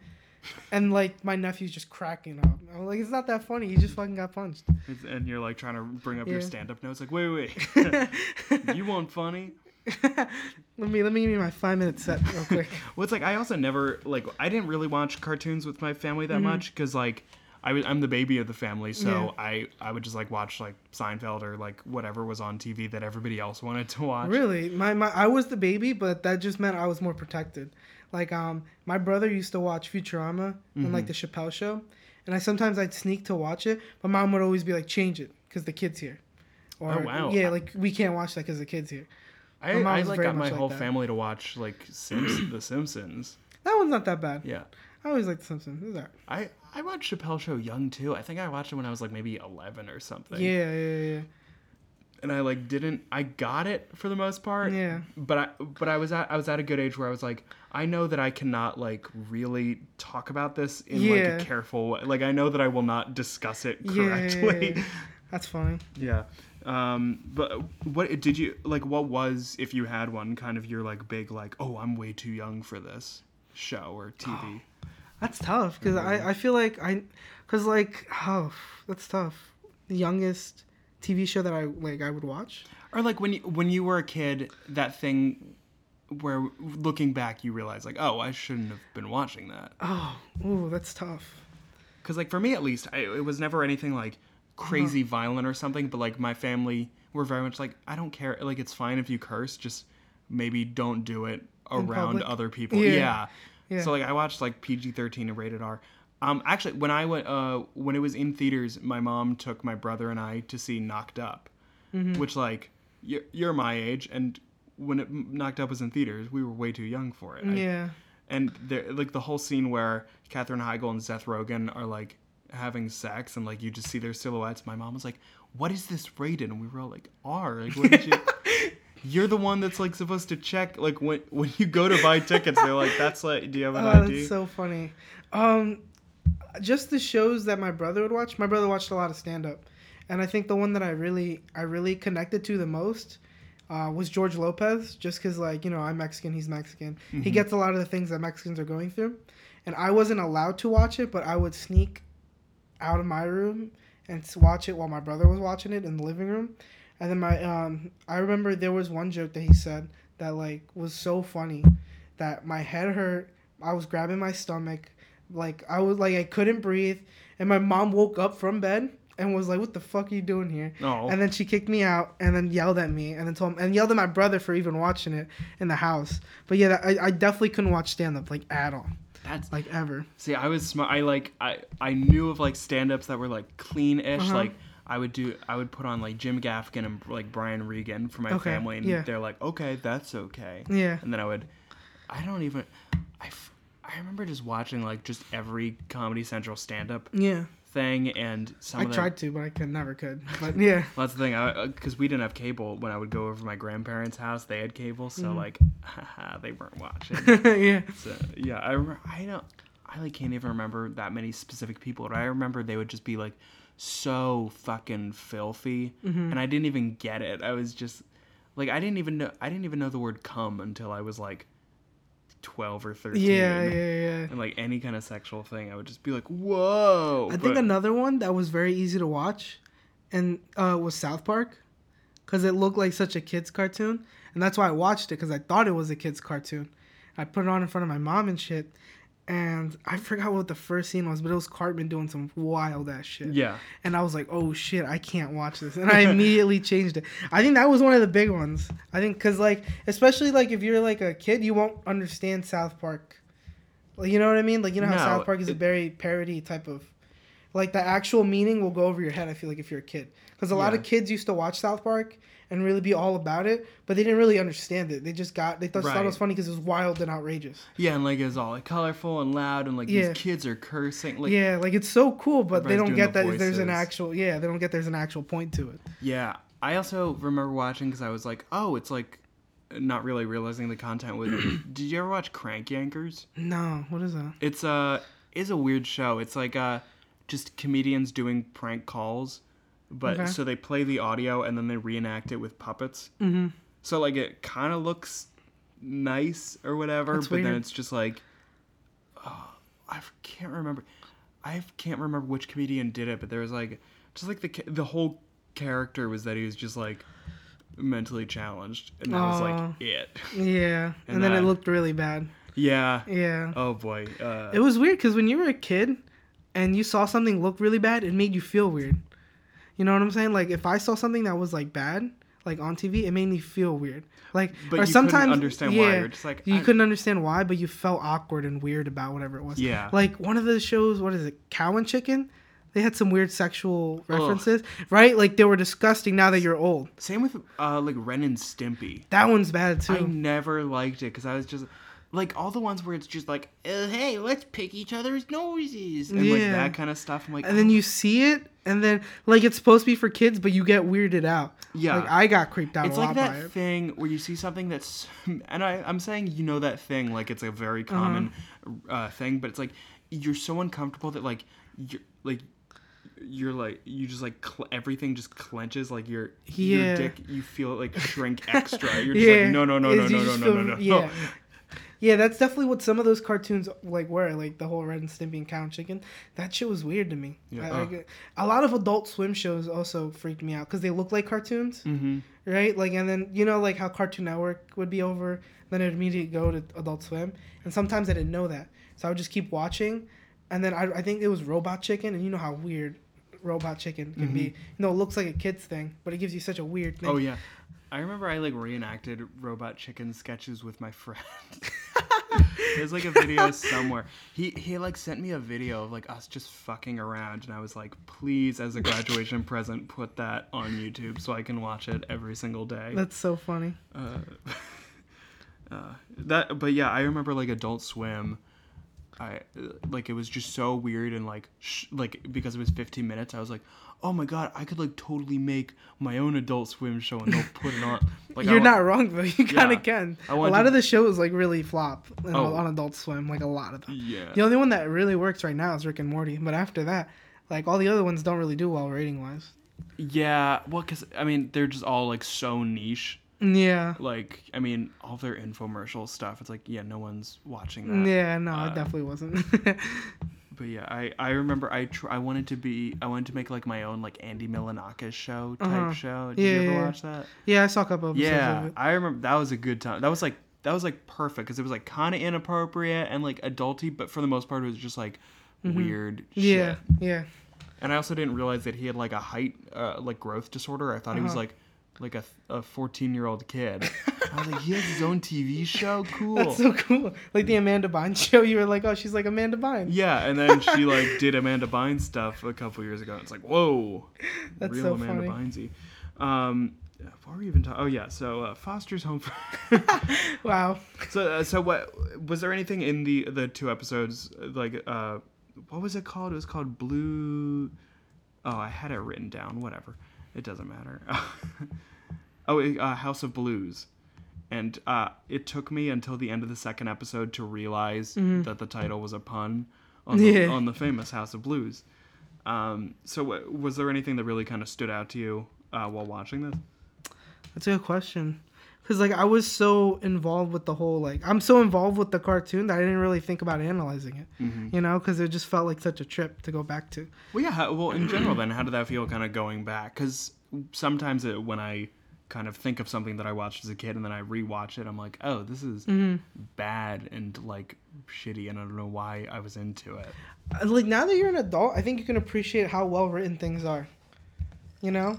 and, like, my nephew's just cracking up. I'm like, it's not that funny. He just fucking got punched. It's, and you're, like, trying to bring up yeah. your stand-up notes. Like, wait, wait. You weren't funny. let me let me give you my five-minute set real quick. Well, it's, like, I also never, like, I didn't really watch cartoons with my family that mm-hmm. much because, like, I was, I'm the baby of the family, so yeah. I, I would just, like, watch, like, Seinfeld or, like, whatever was on T V that everybody else wanted to watch. Really? My, my I was the baby, but that just meant I was more protected. Like, um, my brother used to watch Futurama and, mm-hmm. like, the Chappelle Show, and I sometimes I'd sneak to watch it, but Mom would always be like, change it, because the kid's here. Or, oh, wow. Yeah, like, we can't watch that because the kid's here. I, my I like, got my whole like family to watch, like, Simps- The Simpsons. That one's not that bad. Yeah. I always liked The Simpsons. It was all right. I... I watched Chappelle Show young, too. I think I watched it when I was, like, maybe eleven or something. Yeah, yeah, yeah. And I, like, didn't... I got it for the most part. Yeah. But I but I was at I was at a good age where I was like, I know that I cannot, like, really talk about this in, yeah. like, a careful way. Like, I know that I will not discuss it correctly. Yeah, yeah, yeah. That's fine. Yeah. Um, but what did you... Like, what was, if you had one, kind of your, like, big, like, oh, I'm way too young for this show or T V? Oh. That's tough, because mm-hmm. I, I feel like I, because like, oh, that's tough. The youngest T V show that I, like, I would watch. Or like when you, when you were a kid, that thing where looking back, you realize like, oh, I shouldn't have been watching that. Oh, ooh, that's tough. Because like for me at least, I, it was never anything like crazy uh-huh. violent or something, but like my family were very much like, I don't care. Like it's fine if you curse, just maybe don't do it around other people. Yeah. yeah. Yeah. So, like, I watched, like, P G thirteen and rated R. Um, actually, when I went, uh, when it was in theaters, my mom took my brother and I to see Knocked Up, mm-hmm. which, like, you're, you're my age, and when it Knocked Up was in theaters, we were way too young for it. Yeah. I, and, there, like, the whole scene where Katherine Heigl and Seth Rogen are, like, having sex, and, like, you just see their silhouettes, my mom was like, what is this rated? And we were all like, R. Like, what did you... You're the one that's, like, supposed to check, like, when when you go to buy tickets, they're like, that's, like, do you have an oh, I D? That's so funny. Um, just the shows that my brother would watch. My brother watched a lot of stand-up. And I think the one that I really I really connected to the most uh, was George Lopez, just because, like, you know, I'm Mexican, he's Mexican. Mm-hmm. He gets a lot of the things that Mexicans are going through. And I wasn't allowed to watch it, but I would sneak out of my room and watch it while my brother was watching it in the living room. And then my, um, I remember there was one joke that he said that, like, was so funny that my head hurt. I was grabbing my stomach. Like, I was, like, I couldn't breathe. And my mom woke up from bed and was like, what the fuck are you doing here? Oh. And then she kicked me out and then yelled at me and then told him, and yelled at my brother for even watching it in the house. But, yeah, that, I, I definitely couldn't watch stand-up, like, at all. That's like, ever. See, I was, sm- I, like, I, I knew of, like, stand-ups that were, like, clean-ish, uh-huh. like, I would do. I would put on like Jim Gaffigan and like Brian Regan for my okay, family, and yeah. they're like, "Okay, that's okay." Yeah. And then I would. I don't even. I, f- I remember just watching like just every Comedy Central stand-up. Yeah. Thing and some. I of the, tried to, but I could never could. But yeah. Well, that's the thing, because we didn't have cable when I would go over to my grandparents' house. They had cable, so mm-hmm. like, haha, they weren't watching. yeah. So yeah, I remember, I don't. I like can't even remember that many specific people, but I remember they would just be like. So fucking filthy mm-hmm. and I didn't even get it. I was just like I didn't even know I didn't even know the word cum until I was like twelve or thirteen. Yeah, yeah, yeah. And like any kind of sexual thing I would just be like, whoa. I but... think another one that was very easy to watch and uh was South Park, because it looked like such a kid's cartoon, and that's why I watched it, because I thought it was a kid's cartoon. I put it on in front of my mom and shit. And I forgot what the first scene was, but it was Cartman doing some wild-ass shit. Yeah. And I was like, oh, shit, I can't watch this. And I immediately changed it. I think that was one of the big ones. I think because, like, especially, like, if you're, like, a kid, you won't understand South Park. Like, you know what I mean? Like, you know how no, South Park is it, a very parody type of... Like, the actual meaning will go over your head, I feel like, if you're a kid. Because a yeah. lot of kids used to watch South Park and really be all about it, but they didn't really understand it. They just got, they thought, right. thought it was funny because it was wild and outrageous. Yeah, and like it was all like colorful and loud, and like yeah. these kids are cursing. Like, yeah, like it's so cool, but they don't get the that voices. There's an actual, yeah, they don't get there's an actual point to it. Yeah, I also remember watching because I was like, oh, it's like, not really realizing the content was, did you ever watch Crank Yankers? No, what is that? It's a, it's a weird show. It's like uh, just comedians doing prank calls. But okay. So they play the audio and then they reenact it with puppets. Mm-hmm. So like it kind of looks nice or whatever, that's but weird. Then it's just like, oh, I can't remember. I can't remember which comedian did it, but there was like, just like the the whole character was that he was just like mentally challenged, and that uh, was like it. Yeah, and, and then that, it looked really bad. Yeah. Yeah. Oh boy. Uh, it was weird because when you were a kid. and you saw something look really bad, it made you feel weird. You know what I'm saying? Like, if I saw something that was, like, bad, like, on T V, it made me feel weird. Like, but or you sometimes, couldn't understand yeah, why. You're just like, you I... couldn't understand why, but you felt awkward and weird about whatever it was. Yeah. Like, one of the shows, what is it, Cow and Chicken? They had some weird sexual references, ugh, right? Like, they were disgusting now that you're old. Same with, uh, like, Ren and Stimpy. That one's bad, too. I never liked it, because I was just... Like, all the ones where it's just like, uh, hey, let's pick each other's noses. And, yeah. like, that kind of stuff. I'm like, and oh. then you see it, and then, like, it's supposed to be for kids, but you get weirded out. Yeah. Like, I got creeped out it's a like lot by it. It's like that thing where you see something that's... And I, I'm saying, you know, that thing. Like, it's a very common uh-huh. uh, thing. But it's like, you're so uncomfortable that, like, you're, like... You're like you just like cl- everything just clenches like your yeah. your dick you feel it like shrink extra. You're just yeah. like no no no no no no no no no. Yeah, yeah, that's definitely what some of those cartoons like were like the whole Ren and Stimpy and Cow and Chicken. That shit was weird to me. Yeah. I, like, a lot of Adult Swim shows also freaked me out because they look like cartoons, mm-hmm. right? Like and then you know like how Cartoon Network would be over, then it'd immediately go to Adult Swim, and sometimes I didn't know that, so I would just keep watching, and then I I think it was Robot Chicken, and you know how weird Robot Chicken can mm-hmm. be. No, it looks like a kid's thing, but it gives you such a weird thing. Oh, yeah. I remember I, like, reenacted Robot Chicken sketches with my friend. There's, like, a video somewhere. He, he, like, sent me a video of, like, us just fucking around, and I was like, please, as a graduation present, put that on YouTube so I can watch it every single day. That's so funny. Uh, uh, that, but, yeah, I remember, like, Adult Swim... I like it was just so weird and like sh- like because it was fifteen minutes I was like oh my god I could like totally make my own Adult Swim show and they'll put it on like you're not wrong though you kind of yeah, can a lot to... of the shows like really flop you know, oh. on Adult Swim like a lot of them yeah the only one that really works right now is Rick and Morty but after that like all the other ones don't really do well rating wise yeah well because I mean they're just all like so niche. Yeah. Like, I mean, all their infomercial stuff, it's like, yeah, no one's watching that. Yeah, no, uh, it definitely wasn't. But yeah, I, I remember I tr- I wanted to be, I wanted to make like my own like Andy Milanakis show type uh-huh. show. Did yeah, you ever yeah. watch that? Yeah, I saw a couple of episodes yeah, of it. I remember that was a good time. That was like, that was like perfect because it was like kind of inappropriate and like adulty, but for the most part it was just like mm-hmm. weird yeah, shit. Yeah, yeah. And I also didn't realize that he had like a height, uh, like growth disorder. I thought uh-huh. he was like, Like a a fourteen-year-old kid. I was like, he has his own T V show? Cool. That's so cool. Like the Amanda Bynes show, you were like, oh, she's like Amanda Bynes. Yeah, and then she like did Amanda Bynes stuff a couple years ago. It's like, whoa. That's real so Amanda Bynesy. Um, what were we even talking? Oh, yeah. So uh, Foster's Home for... Wow. So uh, so what was there anything in the, the two episodes, like, uh, what was it called? It was called Blue... Oh, I had it written down. Whatever. It doesn't matter. oh, uh, House of Blues. And uh, it took me until the end of the second episode to realize mm-hmm. that the title was a pun on the, yeah. on the famous House of Blues. Um, so w- was there anything that really kind of stood out to you uh, while watching this? That's a good question. Because, like, I was so involved with the whole, like... I'm so involved with the cartoon that I didn't really think about analyzing it. Mm-hmm. You know? Because it just felt like such a trip to go back to. Well, yeah. How, well, in general, then, how did that feel kind of going back? Because sometimes it, when I kind of think of something that I watched as a kid and then I rewatch it, I'm like, oh, this is mm-hmm. bad and, like, shitty. And I don't know why I was into it. Like, now that you're an adult, I think you can appreciate how well-written things are. You know?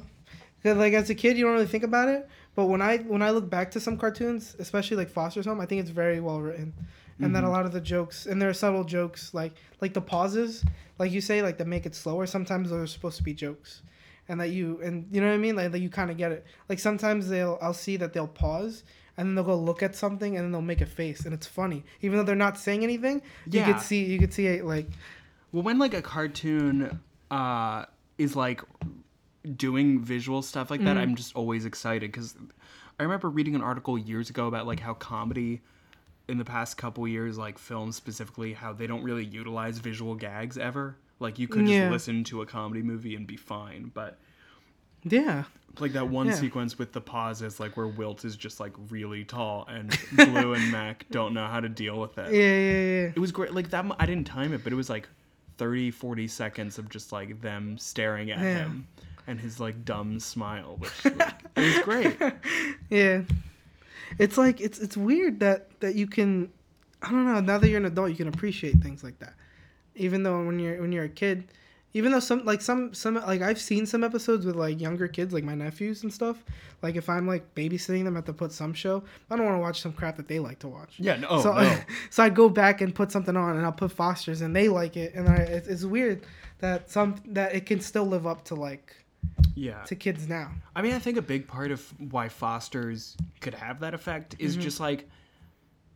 Because, like, as a kid, you don't really think about it. But when I when I look back to some cartoons, especially like Foster's Home, I think it's very well written, and mm-hmm. that a lot of the jokes and there are subtle jokes like like the pauses, like you say, like that make it slower. Sometimes those are supposed to be jokes, and that you and you know what I mean, like that you kind of get it. Like sometimes they'll I'll see that they'll pause and then they'll go look at something and then they'll make a face and it's funny, even though they're not saying anything. Yeah. You could see you could see it like. Well, when like a cartoon, uh, is like. doing visual stuff like that, mm-hmm. I'm just always excited because I remember reading an article years ago about like how comedy in the past couple years, like films specifically, how they don't really utilize visual gags ever. Like you could yeah. just listen to a comedy movie and be fine, but yeah, like that one yeah. sequence with the pauses, like where Wilt is just like really tall and Blue and Mac don't know how to deal with it. Yeah, yeah, yeah. It was great. Like that, I didn't time it, but it was like thirty, forty seconds of just like them staring at yeah. him. And his, like, dumb smile, which like, is great. Yeah. It's, like, it's it's weird that, that you can, I don't know, now that you're an adult, you can appreciate things like that. even though when you're when you're a kid, even though some like some some like I've seen some episodes with like younger kids, like my nephews and stuff. Like if I'm like babysitting them, I have to put some show. I don't want to watch some crap that they like to watch. Yeah, no. So, no. So I go back and put something on, and I'll put Foster's, and they like it, and I, it's, it's weird that some that it can still live up to like. Yeah. To kids now. I mean, I think a big part of why Foster's could have that effect is mm-hmm. just like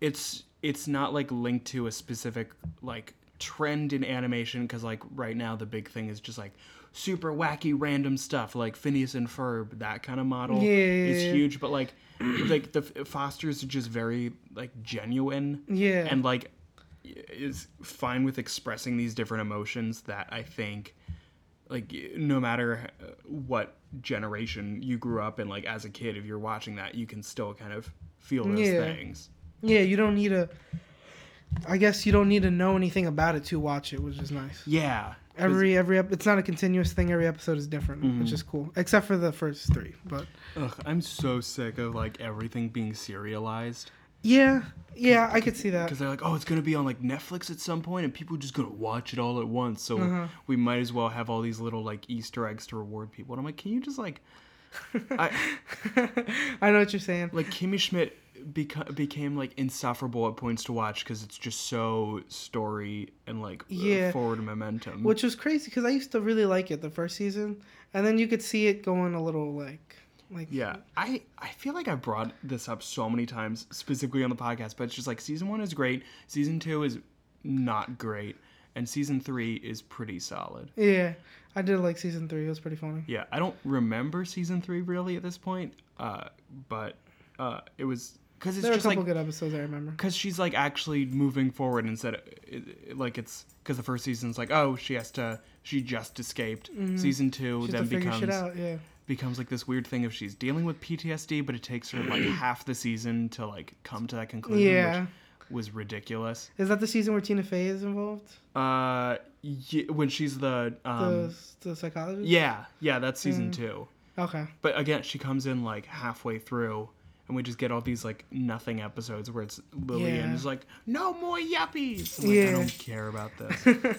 it's it's not like linked to a specific like trend in animation, because like right now the big thing is just like super wacky random stuff like Phineas and Ferb, that kind of model yeah. is huge, but like like the Foster's are just very like genuine yeah. and like is fine with expressing these different emotions that I think like no matter what generation you grew up in, like as a kid, if you're watching that, you can still kind of feel those yeah. things. Yeah, you don't need to, I guess you don't need to know anything about it to watch it, which is nice. Yeah. Every, every, it's not a continuous thing. Every episode is different, mm-hmm. which is cool. Except for the first three, but. Ugh, I'm so sick of like everything being serialized. Yeah, yeah, I could see that. Because they're like, oh, it's going to be on like Netflix at some point, and people are just going to watch it all at once, so uh-huh. we might as well have all these little like Easter eggs to reward people. And I'm like, can you just like... I, I know what you're saying. Like, Kimmy Schmidt beca- became like insufferable at points to watch because it's just so story and like yeah. forward momentum. Which was crazy because I used to really like it the first season, and then you could see it going a little like... Like, yeah, I, I feel like I've brought this up so many times, specifically on the podcast, but it's just like season one is great, season two is not great, and season three is pretty solid. Yeah, I did like season three. It was pretty funny. Yeah, I don't remember season three really at this point, uh, but uh, it was... Cause it's there were a couple like, good episodes I remember. Because she's like actually moving forward instead of... It, it, like it's... Because the first season's like, oh, she has to... She just escaped. Mm-hmm. Season two she then becomes... She has to figure shit out, yeah. becomes like this weird thing of she's dealing with P T S D, but it takes her like half the season to like come to that conclusion, yeah. which was ridiculous. Is that the season where Tina Fey is involved? Uh, yeah, when she's the um, the, the psychologist. Yeah, yeah, that's season mm. two. Okay, but again, she comes in like halfway through, and we just get all these like nothing episodes where it's Lillian yeah. is like, "No more yuppies." I'm like, yeah. I don't care about this.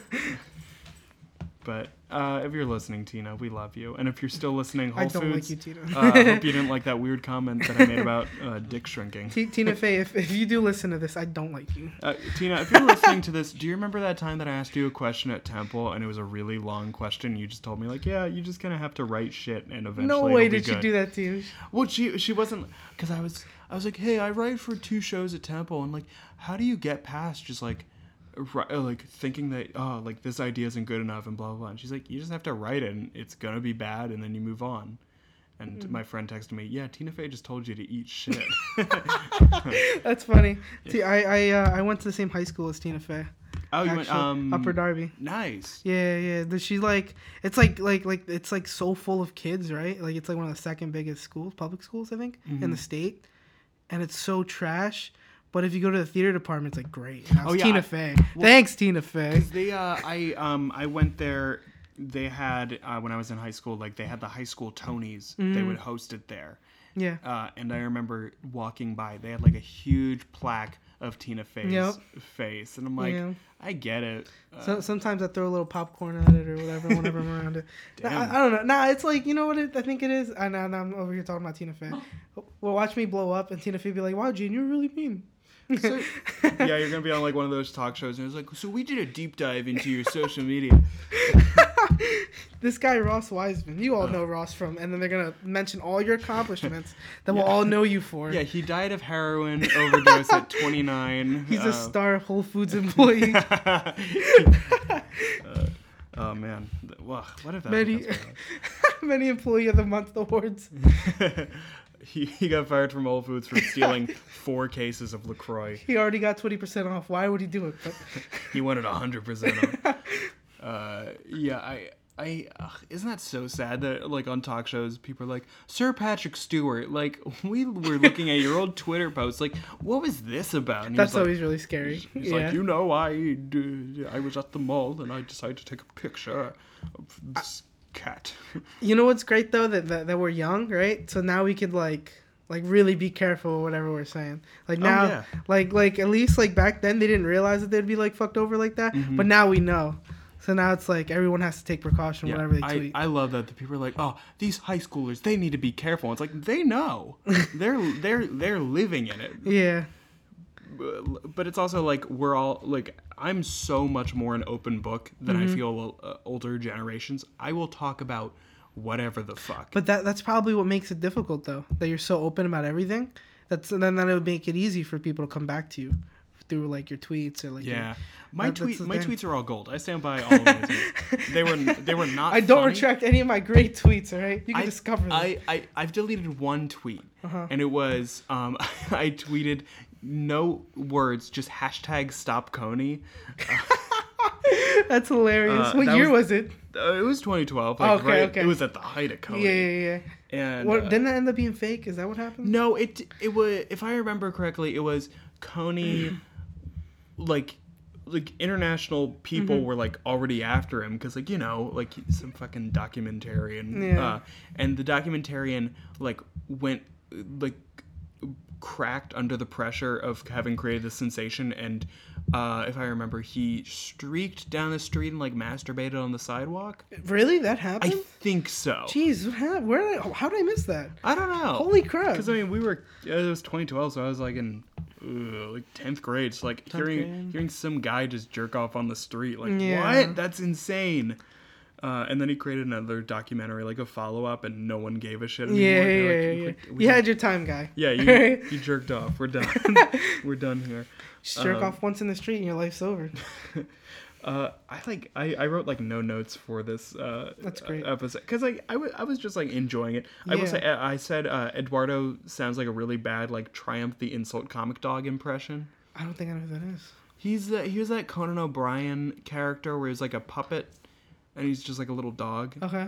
But uh, if you're listening, Tina, we love you. And if you're still listening, Whole Foods... I don't Foods, like you, Tina. uh, I hope you didn't like that weird comment that I made about uh, dick shrinking. T- Tina Fey, if, if you do listen to this, I don't like you. Uh, Tina, if you're listening to this, do you remember that time that I asked you a question at Temple and it was a really long question? You just told me, like, yeah, you just kind of have to write shit and eventually No way did good. She do that to you. Well, she, she wasn't... Because I was, I was like, hey, I write for two shows at Temple. And, like, how do you get past just, like... Right, like thinking that oh like this idea isn't good enough and blah blah blah, and she's like, you just have to write it and it's gonna be bad and then you move on. And mm. my friend texted me, yeah, Tina Fey just told you to eat shit. That's funny. Yeah. See, I I, uh, I went to the same high school as Tina Fey. Oh, you went um, Upper Darby. Nice. Yeah, yeah. She's like, it's like, like, like, it's like so full of kids, right? Like it's like one of the second biggest schools, public schools, I think, mm-hmm. in the state, and it's so trash. But if you go to the theater department, it's like great. Oh, yeah. Tina Fey. Well, thanks, Tina Fey. They, uh, I, um, I went there. They had uh, when I was in high school, like they had the high school Tonys. Mm. They would host it there. Yeah. Uh, and I remember walking by. They had like a huge plaque of Tina Fey's yep. face, and I'm like, yeah. I get it. Uh, so, sometimes I throw a little popcorn at it or whatever whenever I'm around it. Damn. Nah, I, I don't know. Nah, it's like, you know what it, I think it is? And nah, nah, I'm over here talking about Tina Fey. Well, watch me blow up, and Tina Fey be like, wow, Gene, you're really mean. So, yeah, you're gonna be on like one of those talk shows, and it's like, so we did a deep dive into your social media. This guy Ross Wiseman, you all uh, know Ross from, and then they're gonna mention all your accomplishments that yeah. we'll all know you for. Yeah, he died of heroin overdose at twenty-nine. He's uh, a star Whole Foods employee. uh, oh man, wow, what if that? Many, many employee of the month awards. He, he got fired from Whole Foods for stealing four cases of LaCroix. He already got twenty percent off. Why would he do it? He wanted one hundred percent off. uh, yeah, I... I uh, isn't that so sad that like on talk shows people are like, Sir Patrick Stewart, like we were looking at your old Twitter post, like what was this about? And that's was always like, really scary. He's, he's yeah. like, you know, I uh, I was at the mall and I decided to take a picture of this I- cat. You know what's great though, that, that that we're young, right? So now we could like Like, really be careful with whatever we're saying. Like, now, oh, yeah. like, like at least, like, back then, they didn't realize that they'd be, like, fucked over like that. Mm-hmm. But now we know. So now it's, like, everyone has to take precaution yeah, whenever they tweet. I, I love that. The people are like, oh, these high schoolers, they need to be careful. It's like, they know. they're they're They're living in it. Yeah. But it's also, like, we're all, like, I'm so much more an open book than mm-hmm. I feel uh, older generations. I will talk about whatever the fuck. But that that's probably what makes it difficult, though, that you're so open about everything. That's then that it would make it easy for people to come back to you through, like, your tweets or, like... Yeah. Your, my that, tweet, my thing. Tweets are all gold. I stand by all of my tweets. They were, they were not I don't funny. retract any of my great tweets, all right? You can I, discover them. I, I, I've deleted one tweet, uh-huh. and it was... Um, I tweeted... No words, just hashtag stop Kony. Uh, That's hilarious. Uh, what that year was, was it? Uh, it was twenty twelve. Like, oh, okay, right, okay. It was at the height of Kony. Yeah, yeah, yeah. And what, uh, didn't that end up being fake? Is that what happened? No, it it was. If I remember correctly, it was Kony. like, like international people mm-hmm. were like already after him because like you know like some fucking documentarian. Yeah. Uh, and the documentarian like went like. cracked under the pressure of having created this sensation, and uh, if I remember, he streaked down the street and like masturbated on the sidewalk. Really, that happened? I think so. Jeez, what happened? Where? Did I, how did I miss that? I don't know. Holy crap! Because I mean, we were it was twenty twelve, so I was like in uh, like tenth grade. So like tenth hearing grade. hearing some guy just jerk off on the street, like yeah. what? That's insane. Uh, and then he created another documentary, like a follow-up, and no one gave a shit anymore. Yeah, yeah, like, yeah. yeah. Like, you had your time, guy. Yeah, you, you jerked off. We're done. We're done here. Just jerk um, off once in the street and your life's over. uh, I like. I, I wrote like no notes for this uh, That's great. episode because like I, w- I was just like enjoying it. Yeah. I will say I, I said uh, Eduardo sounds like a really bad like Triumph the Insult Comic Dog impression. I don't think I know who that is. He's the, he was that Conan O'Brien character where he was like a puppet. And he's just like a little dog. Okay.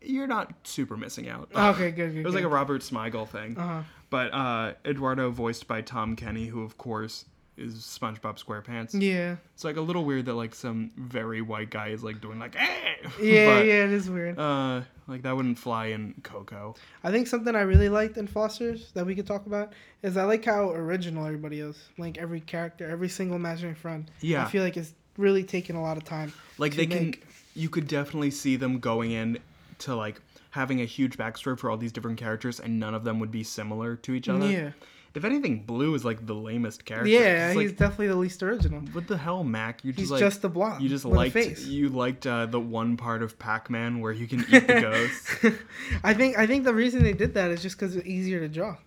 You're not super missing out. Okay, good, good. It was good. Like a Robert Smigel thing. Uh-huh. But uh, Eduardo voiced by Tom Kenny, who of course is SpongeBob SquarePants. Yeah. It's like a little weird that like some very white guy is like doing like, hey! Yeah, but, yeah, it is weird. Uh, like that wouldn't fly in Coco. I think something I really liked in Foster's that we could talk about is I like how original everybody is. Like every character, every single imaginary friend. Yeah. I feel like it's really taking a lot of time. Like they make. can... You could definitely see them going in to, like, having a huge backstory for all these different characters, and none of them would be similar to each other. Yeah. If anything, Blue is, like, the lamest character. Yeah, he's like, definitely the least original. What the hell, Mac? You just, he's like, just the blob you just liked, face. You liked uh, the one part of Pac-Man where you can eat the ghosts. I think I think the reason they did that is just because it's easier to draw.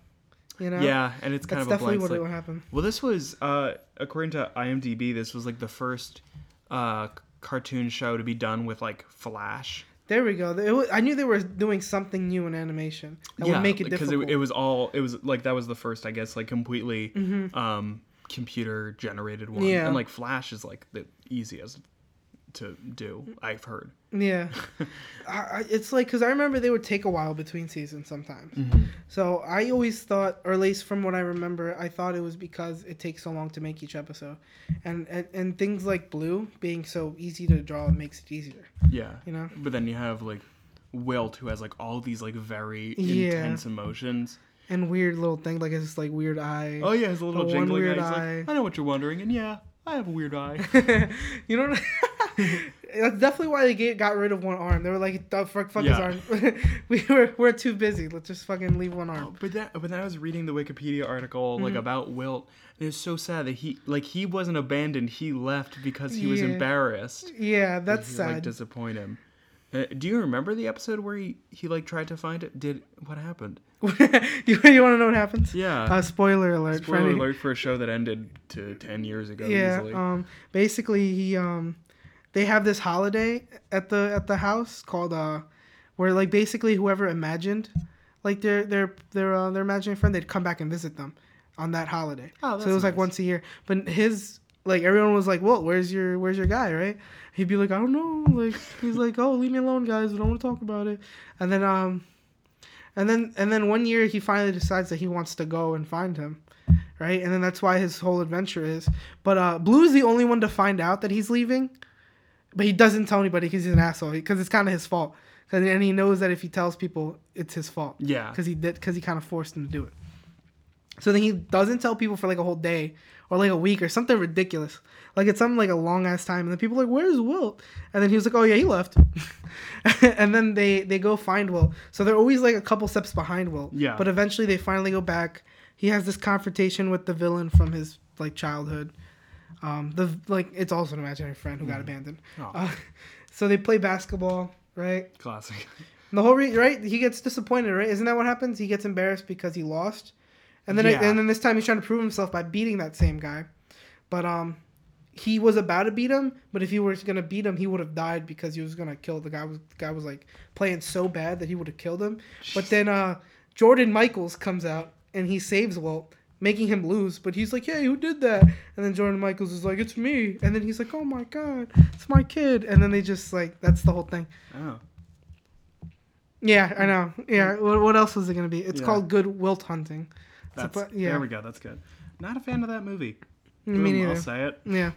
You know? Yeah, and it's kind That's of a blank. That's definitely what like, happened. Well, this was, uh, according to I M D B, this was, like, the first... Uh, cartoon show to be done with like Flash. There we go. It was, I knew they were doing something new in animation that yeah, would make it difficult. Yeah, because it, it was all it was like that was the first, I guess, like completely mm-hmm. um, computer generated one. Yeah. And like Flash is like the easiest to do. I've heard. Yeah, I, it's like because I remember they would take a while between seasons sometimes. Mm-hmm. So I always thought, or at least from what I remember, I thought it was because it takes so long to make each episode, and and, and things like Blue being so easy to draw makes it easier. Yeah, you know. But then you have like Wilt, who has like all these like very yeah. intense emotions. And weird little thing like his like weird eye. Oh yeah, his little jingling eye. He's like, I know what you're wondering, and yeah, I have a weird eye. You know. What That's definitely why they get, got rid of one arm. They were like, fuck, fuck yeah. his arm. we were we're too busy. Let's just fucking leave one arm. Oh, but that but then I was reading the Wikipedia article like mm-hmm. about Wilt, and it's so sad that he like he wasn't abandoned. He left because he yeah. was embarrassed. Yeah, that's he, sad. Like disappoint him. Uh, do you remember the episode where he, he like tried to find it? Did what happened? you you want to know what happens? Yeah. Uh, spoiler alert. Spoiler Freddy. alert for a show that ended to ten years ago. Yeah. Easily. Um. Basically, he um. They have this holiday at the at the house called uh, where like basically whoever imagined, like their their their uh, their imaginary friend, they'd come back and visit them, on that holiday. Oh, that's so it was nice. Like once a year. But his like everyone was like, "Well, where's your where's your guy?" Right? He'd be like, "I don't know." Like he's like, "Oh, leave me alone, guys. I don't want to talk about it." And then um, and then and then one year he finally decides that he wants to go and find him. Right? And then that's why his whole adventure is. But uh, Blue's the only one to find out that he's leaving. But he doesn't tell anybody because he's an asshole. Because it's kind of his fault. 'Cause, and he knows that if he tells people, it's his fault. Yeah. Because he did. Because he kind of forced him to do it. So then he doesn't tell people for like a whole day or like a week or something ridiculous. Like it's something like a long ass time. And then people are like, where's Will? And then he was like, oh yeah, he left. And then they, they go find Will. So they're always like a couple steps behind Will. Yeah. But eventually they finally go back. He has this confrontation with the villain from his like childhood. Um, the like it's also an imaginary friend who mm. got abandoned. Oh. Uh, so they play basketball, right? Classic. And the whole re- right? He gets disappointed, right? Isn't that what happens? He gets embarrassed because he lost. And then, yeah. and then this time he's trying to prove himself by beating that same guy, but um, he was about to beat him. But if he were gonna beat him, he would have died because he was gonna kill the guy. Was the guy was like playing so bad that he would have killed him. Jeez. But then uh, Jordan Michaels comes out and he saves Walt, making him lose. But he's like, "Hey, who did that?" And then Jordan Michaels is like, "It's me." And then he's like, "Oh my god, it's my kid." And then they just like that's the whole thing. Oh. Yeah, I know. Yeah. What, what else was it gonna be? It's yeah. called Good Wilt Hunting. That's, yeah. There we go. That's good. Not a fan of that movie. Me Boom, neither. I'll say it. Yeah,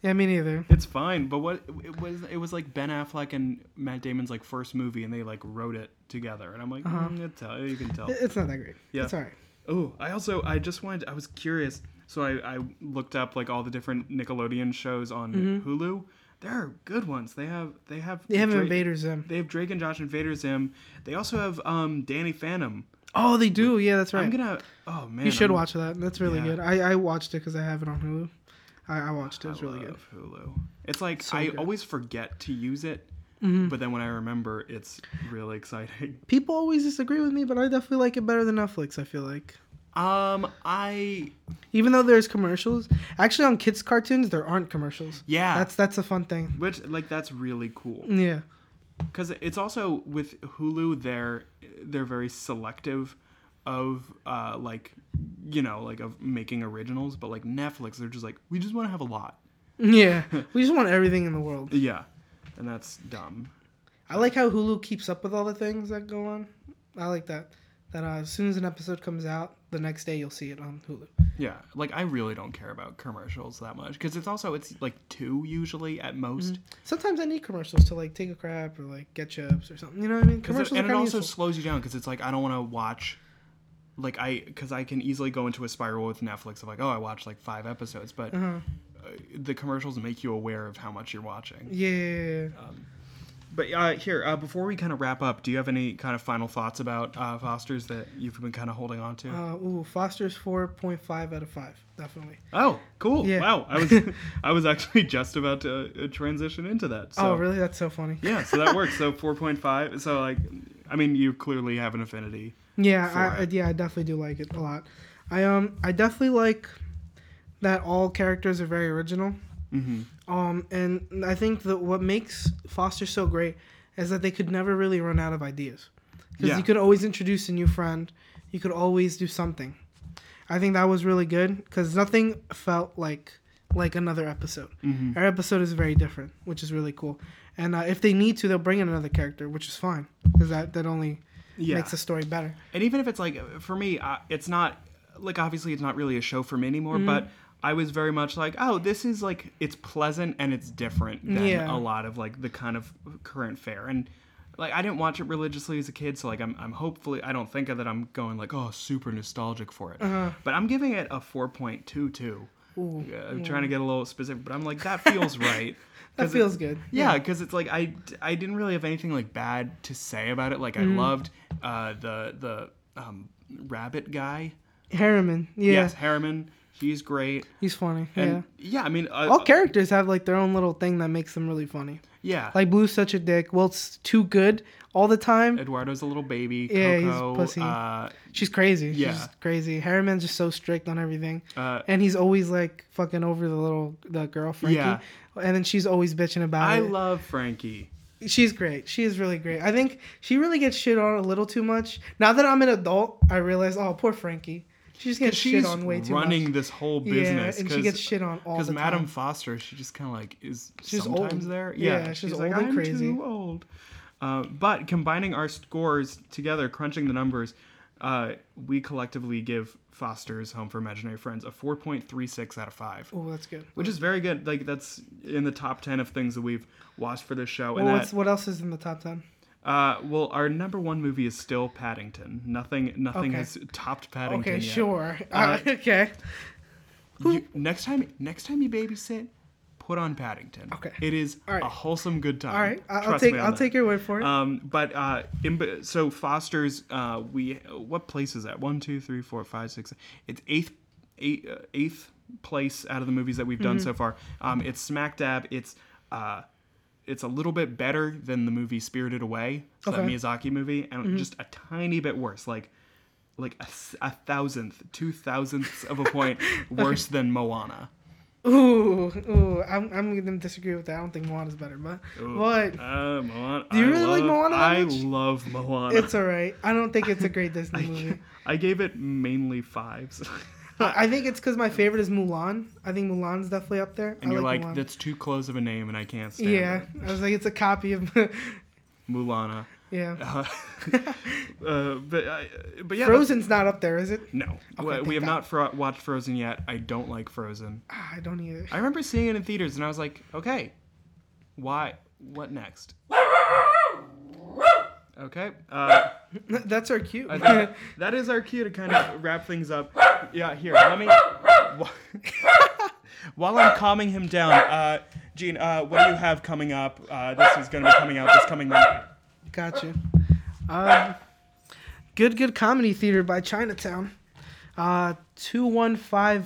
yeah. Me neither. It's fine, but what it was, it was like Ben Affleck and Matt Damon's like first movie, and they like wrote it together. And I'm like, uh-huh. mm, tell, you can tell. It's not that great. Yeah. It's all right. Oh, I also I just wanted. I was curious, so I, I looked up like all the different Nickelodeon shows on mm-hmm. Hulu. There are good ones. They have they have they have Drake, Invader Zim. They have Drake and Josh Invader Zim. They also have um, Danny Phantom. Oh, they do. Yeah, that's right. I'm gonna. Oh man, you should I'm, watch that. That's really yeah. good. I, I watched it because I have it on Hulu. I, I watched it. It's really good. Hulu. It's like so I good. always forget to use it, mm-hmm. but then when I remember, it's really exciting. People always disagree with me, but I definitely like it better than Netflix. I feel like. Um, I. Even though there's commercials, actually on kids' cartoons there aren't commercials. Yeah. That's that's a fun thing. Which like that's really cool. Yeah. Because it's also with Hulu, they're they're very selective of uh, like you know like of making originals, but like Netflix, they're just like we just want to have a lot. Yeah, we just want everything in the world. Yeah, and that's dumb. I like how Hulu keeps up with all the things that go on. I like that. That uh, as soon as an episode comes out, the next day you'll see it on Hulu. Yeah, like I really don't care about commercials that much because it's also it's like two usually at most. Mm-hmm. Sometimes I need commercials to like take a crap or like get chips or something. You know what I mean? Commercials it, and are it also useful. Slows you down because it's like I don't want to watch, like I because I can easily go into a spiral with Netflix of like oh I watched like five episodes, but uh-huh. uh, the commercials make you aware of how much you're watching. Yeah. yeah, yeah. Um, But uh, here, uh, before we kind of wrap up, do you have any kind of final thoughts about uh, Foster's that you've been kind of holding on to? Uh, ooh, Foster's four point five out of five, definitely. Oh, cool. Yeah. Wow. I was I was actually just about to uh, transition into that. So. Oh, really? That's so funny. Yeah, so that works. So four point five. So, like, I mean, you clearly have an affinity. Yeah, I, yeah, I definitely do like it a lot. I um, I definitely like that all characters are very original. Mm-hmm. Um, and I think that what makes Foster so great is that they could never really run out of ideas. Because yeah. you could always introduce a new friend. You could always do something. I think that was really good because nothing felt like like another episode. Mm-hmm. Our episode is very different, which is really cool. And uh, if they need to, they'll bring in another character, which is fine because that, that only yeah. makes the story better. And even if it's like, for me, uh, it's not, like obviously it's not really a show for me anymore, mm-hmm. but... I was very much like, oh, this is like, it's pleasant and it's different than yeah. a lot of like the kind of current fare. And like, I didn't watch it religiously as a kid. So like, I'm I'm hopefully, I don't think that I'm going like, oh, super nostalgic for it. Uh-huh. But I'm giving it a four point two two. Ooh, yeah, I'm yeah. trying to get a little specific, but I'm like, that feels right. That feels it, good. Yeah, because yeah. it's like, I, I didn't really have anything like bad to say about it. Like mm-hmm. I loved uh, the, the um, rabbit guy. Harriman. Yeah. Yes, Harriman. He's great. He's funny. And yeah. Yeah, I mean... Uh, all characters have, like, their own little thing that makes them really funny. Yeah. Like, Blue's such a dick. Wilt's too good all the time. Eduardo's a little baby. Yeah, Coco, he's pussy. Uh, She's crazy. Yeah. She's crazy. Harriman's just so strict on everything. Uh, and he's always, like, fucking over the little the girl, Frankie. Yeah. And then she's always bitching about I it. I love Frankie. She's great. She is really great. I think she really gets shit on a little too much. Now that I'm an adult, I realize, oh, poor Frankie. She just gets shit on way too much. She's running this whole business. Yeah, and she gets shit on all the time. Because Madame Foster, she just kind of like is she's sometimes old. There. Yeah, yeah she's, she's old like, and I'm crazy. Too old. Uh, but combining our scores together, crunching the numbers, uh, we collectively give Foster's Home for Imaginary Friends a four point three six out of five. Oh, that's good. Which is very good. Like that's in the top ten of things that we've watched for this show. Well, and that, what's, what else is in the top ten? Uh, well, our number one movie is still Paddington. Nothing, nothing okay. has topped Paddington. Okay, yet. sure. Uh, uh, okay. You, next time, next time you babysit, put on Paddington. Okay. It is right. a wholesome good time. All right, I'll Trust take, I'll that. take your word for it. Um, but uh, in, so Foster's, uh, we what place is that? One, two, three, four, five, six. Seven. It's eighth, eight, uh, eighth place out of the movies that we've done mm-hmm. so far. Um, it's smack dab. It's uh. It's a little bit better than the movie Spirited Away, so okay. that Miyazaki movie, and mm-hmm. just a tiny bit worse, like like a, a thousandth, two thousandths of a point worse okay. than Moana. Ooh, ooh, I'm I'm going to disagree with that. I don't think Moana's better, but ooh. what? Uh, Moana, Do you I really love, like Moana? I much? love Moana. It's all right. I don't think it's a great Disney I, movie. I gave it mainly fives. I think it's because my favorite is Mulan. I think Mulan's definitely up there. And I you're like, like that's too close of a name, and I can't stand yeah. it. Yeah, I was like, it's a copy of Mulana. Yeah. Uh, uh, but uh, but yeah, Frozen's not up there, is it? No, okay, we have God. not fro- watched Frozen yet. I don't like Frozen. Ah, I don't either. I remember seeing it in theaters, and I was like, okay, why? What next? Okay. Uh, That's our cue. Uh, that, that is our cue to kind of wrap things up. Yeah, here, let me... While I'm calming him down, uh, Gene, uh, what do you have coming up? Uh, this is going to be coming out this coming Monday. Gotcha. Uh, good, good comedy theater by Chinatown. Uh, two fifteen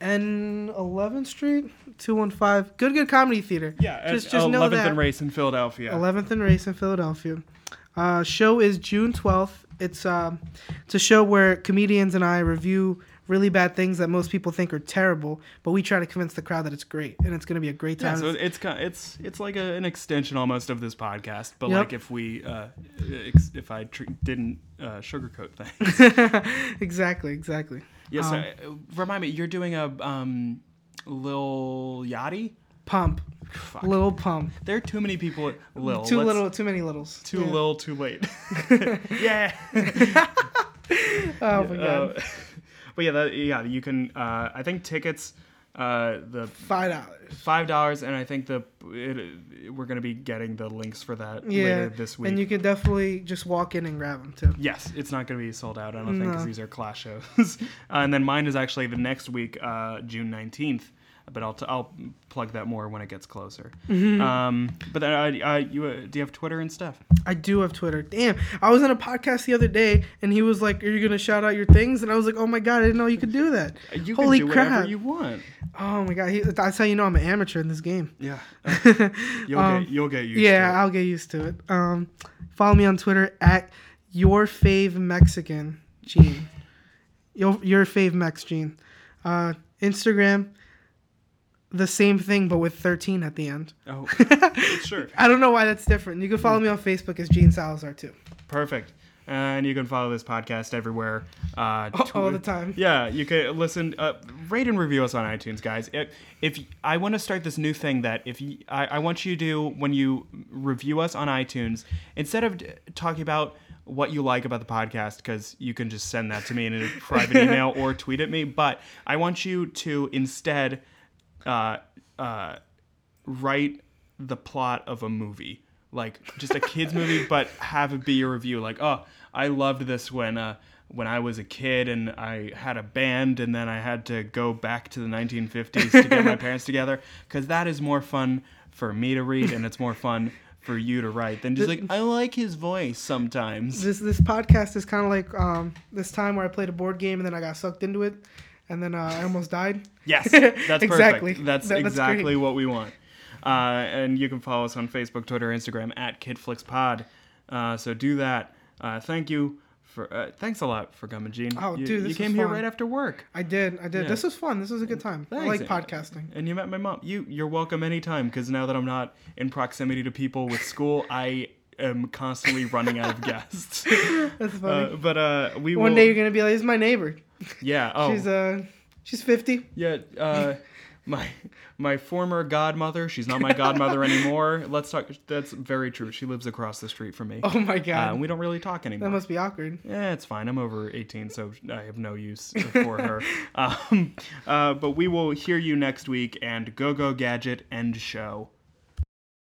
N eleventh Street two fifteen Good, good comedy theater. Yeah, just, just know that. eleventh and Race in Philadelphia. eleventh and Race in Philadelphia. Uh, show is June twelfth It's uh, it's a show where comedians and I review really bad things that most people think are terrible, but we try to convince the crowd that it's great, and it's going to be a great time. Yeah, so it's it's it's like a, an extension almost of this podcast, but yep. like if we uh, if I tr- didn't uh, sugarcoat things. exactly, exactly. Yes, um, so, remind me, you're doing a um, Lil Yachty? Pump. Fuck. Lil Pump. There are too many people at Lil. Too Let's, little, too many littles. Too yeah. Lil, too late. yeah. oh, my God. Uh, but, yeah, that, yeah, you can, uh, I think tickets, uh, the... five dollars and I think the it, we're going to be getting the links for that yeah. later this week. And you could definitely just walk in and grab them, too. Yes, it's not going to be sold out, I don't no. think, because these are class shows. uh, and then mine is actually the next week, uh, June nineteenth But I'll t- I'll plug that more when it gets closer. Mm-hmm. Um, but then I, I you uh, do you have Twitter and stuff? I do have Twitter. Damn, I was on a podcast the other day and he was like, "Are you gonna shout out your things?" And I was like, "Oh my God, I didn't know you could do that." You Holy can do crap. whatever you want. Oh my God, he, that's how you know I'm an amateur in this game. Yeah, uh, you'll um, get you'll get used. Yeah, to it. I'll get used to it. Um, follow me on Twitter at your fave Mexican Gene. Your your fave Mex Gene. Uh, Instagram. The same thing, but with thirteen at the end. Oh, sure. I don't know why that's different. You can follow me on Facebook as Gene Salazar, too. Perfect. Uh, and you can follow this podcast everywhere. Uh, oh, tw- all the time. Yeah, you can listen. Uh, rate and review us on iTunes, guys. If, if I want to start this new thing that if you, I, I want you to do when you review us on iTunes, instead of d- talking about what you like about the podcast, because you can just send that to me in a private email or tweet at me, but I want you to instead... Uh, uh, write the plot of a movie, like just a kids movie, but have it be a review. Like, oh, I loved this when uh, when I was a kid and I had a band, and then I had to go back to the nineteen fifties to get my parents together, because that is more fun for me to read, and it's more fun for you to write than just the, like I like his voice sometimes. This this podcast is kind of like um, this time where I played a board game and then I got sucked into it. And then uh, I almost died. Yes, that's exactly. perfect. That's, that, that's exactly great. What we want. Uh, and you can follow us on Facebook, Twitter, Instagram at KidFlixPod. Uh, so do that. Uh, thank you for. Uh, thanks a lot for coming, Gene. Oh, you, dude, this you came was here fun. right after work. I did. I did. Yeah. This was fun. This was a good time. Thanks. I like podcasting. And you met my mom. You you're welcome anytime. Because now that I'm not in proximity to people with school, I. I'm constantly running out of guests. That's funny. Uh, but uh, we one will... day you're gonna be like, "This is my neighbor." Yeah. Oh. She's uh, she's fifty Yeah. Uh, my my former godmother. She's not my godmother anymore. Let's talk. That's very true. She lives across the street from me. Oh my God. Uh, we don't really talk anymore. That must be awkward. Yeah, it's fine. I'm over eighteen so I have no use for her. um, uh, but we will hear you next week. And go go gadget end show.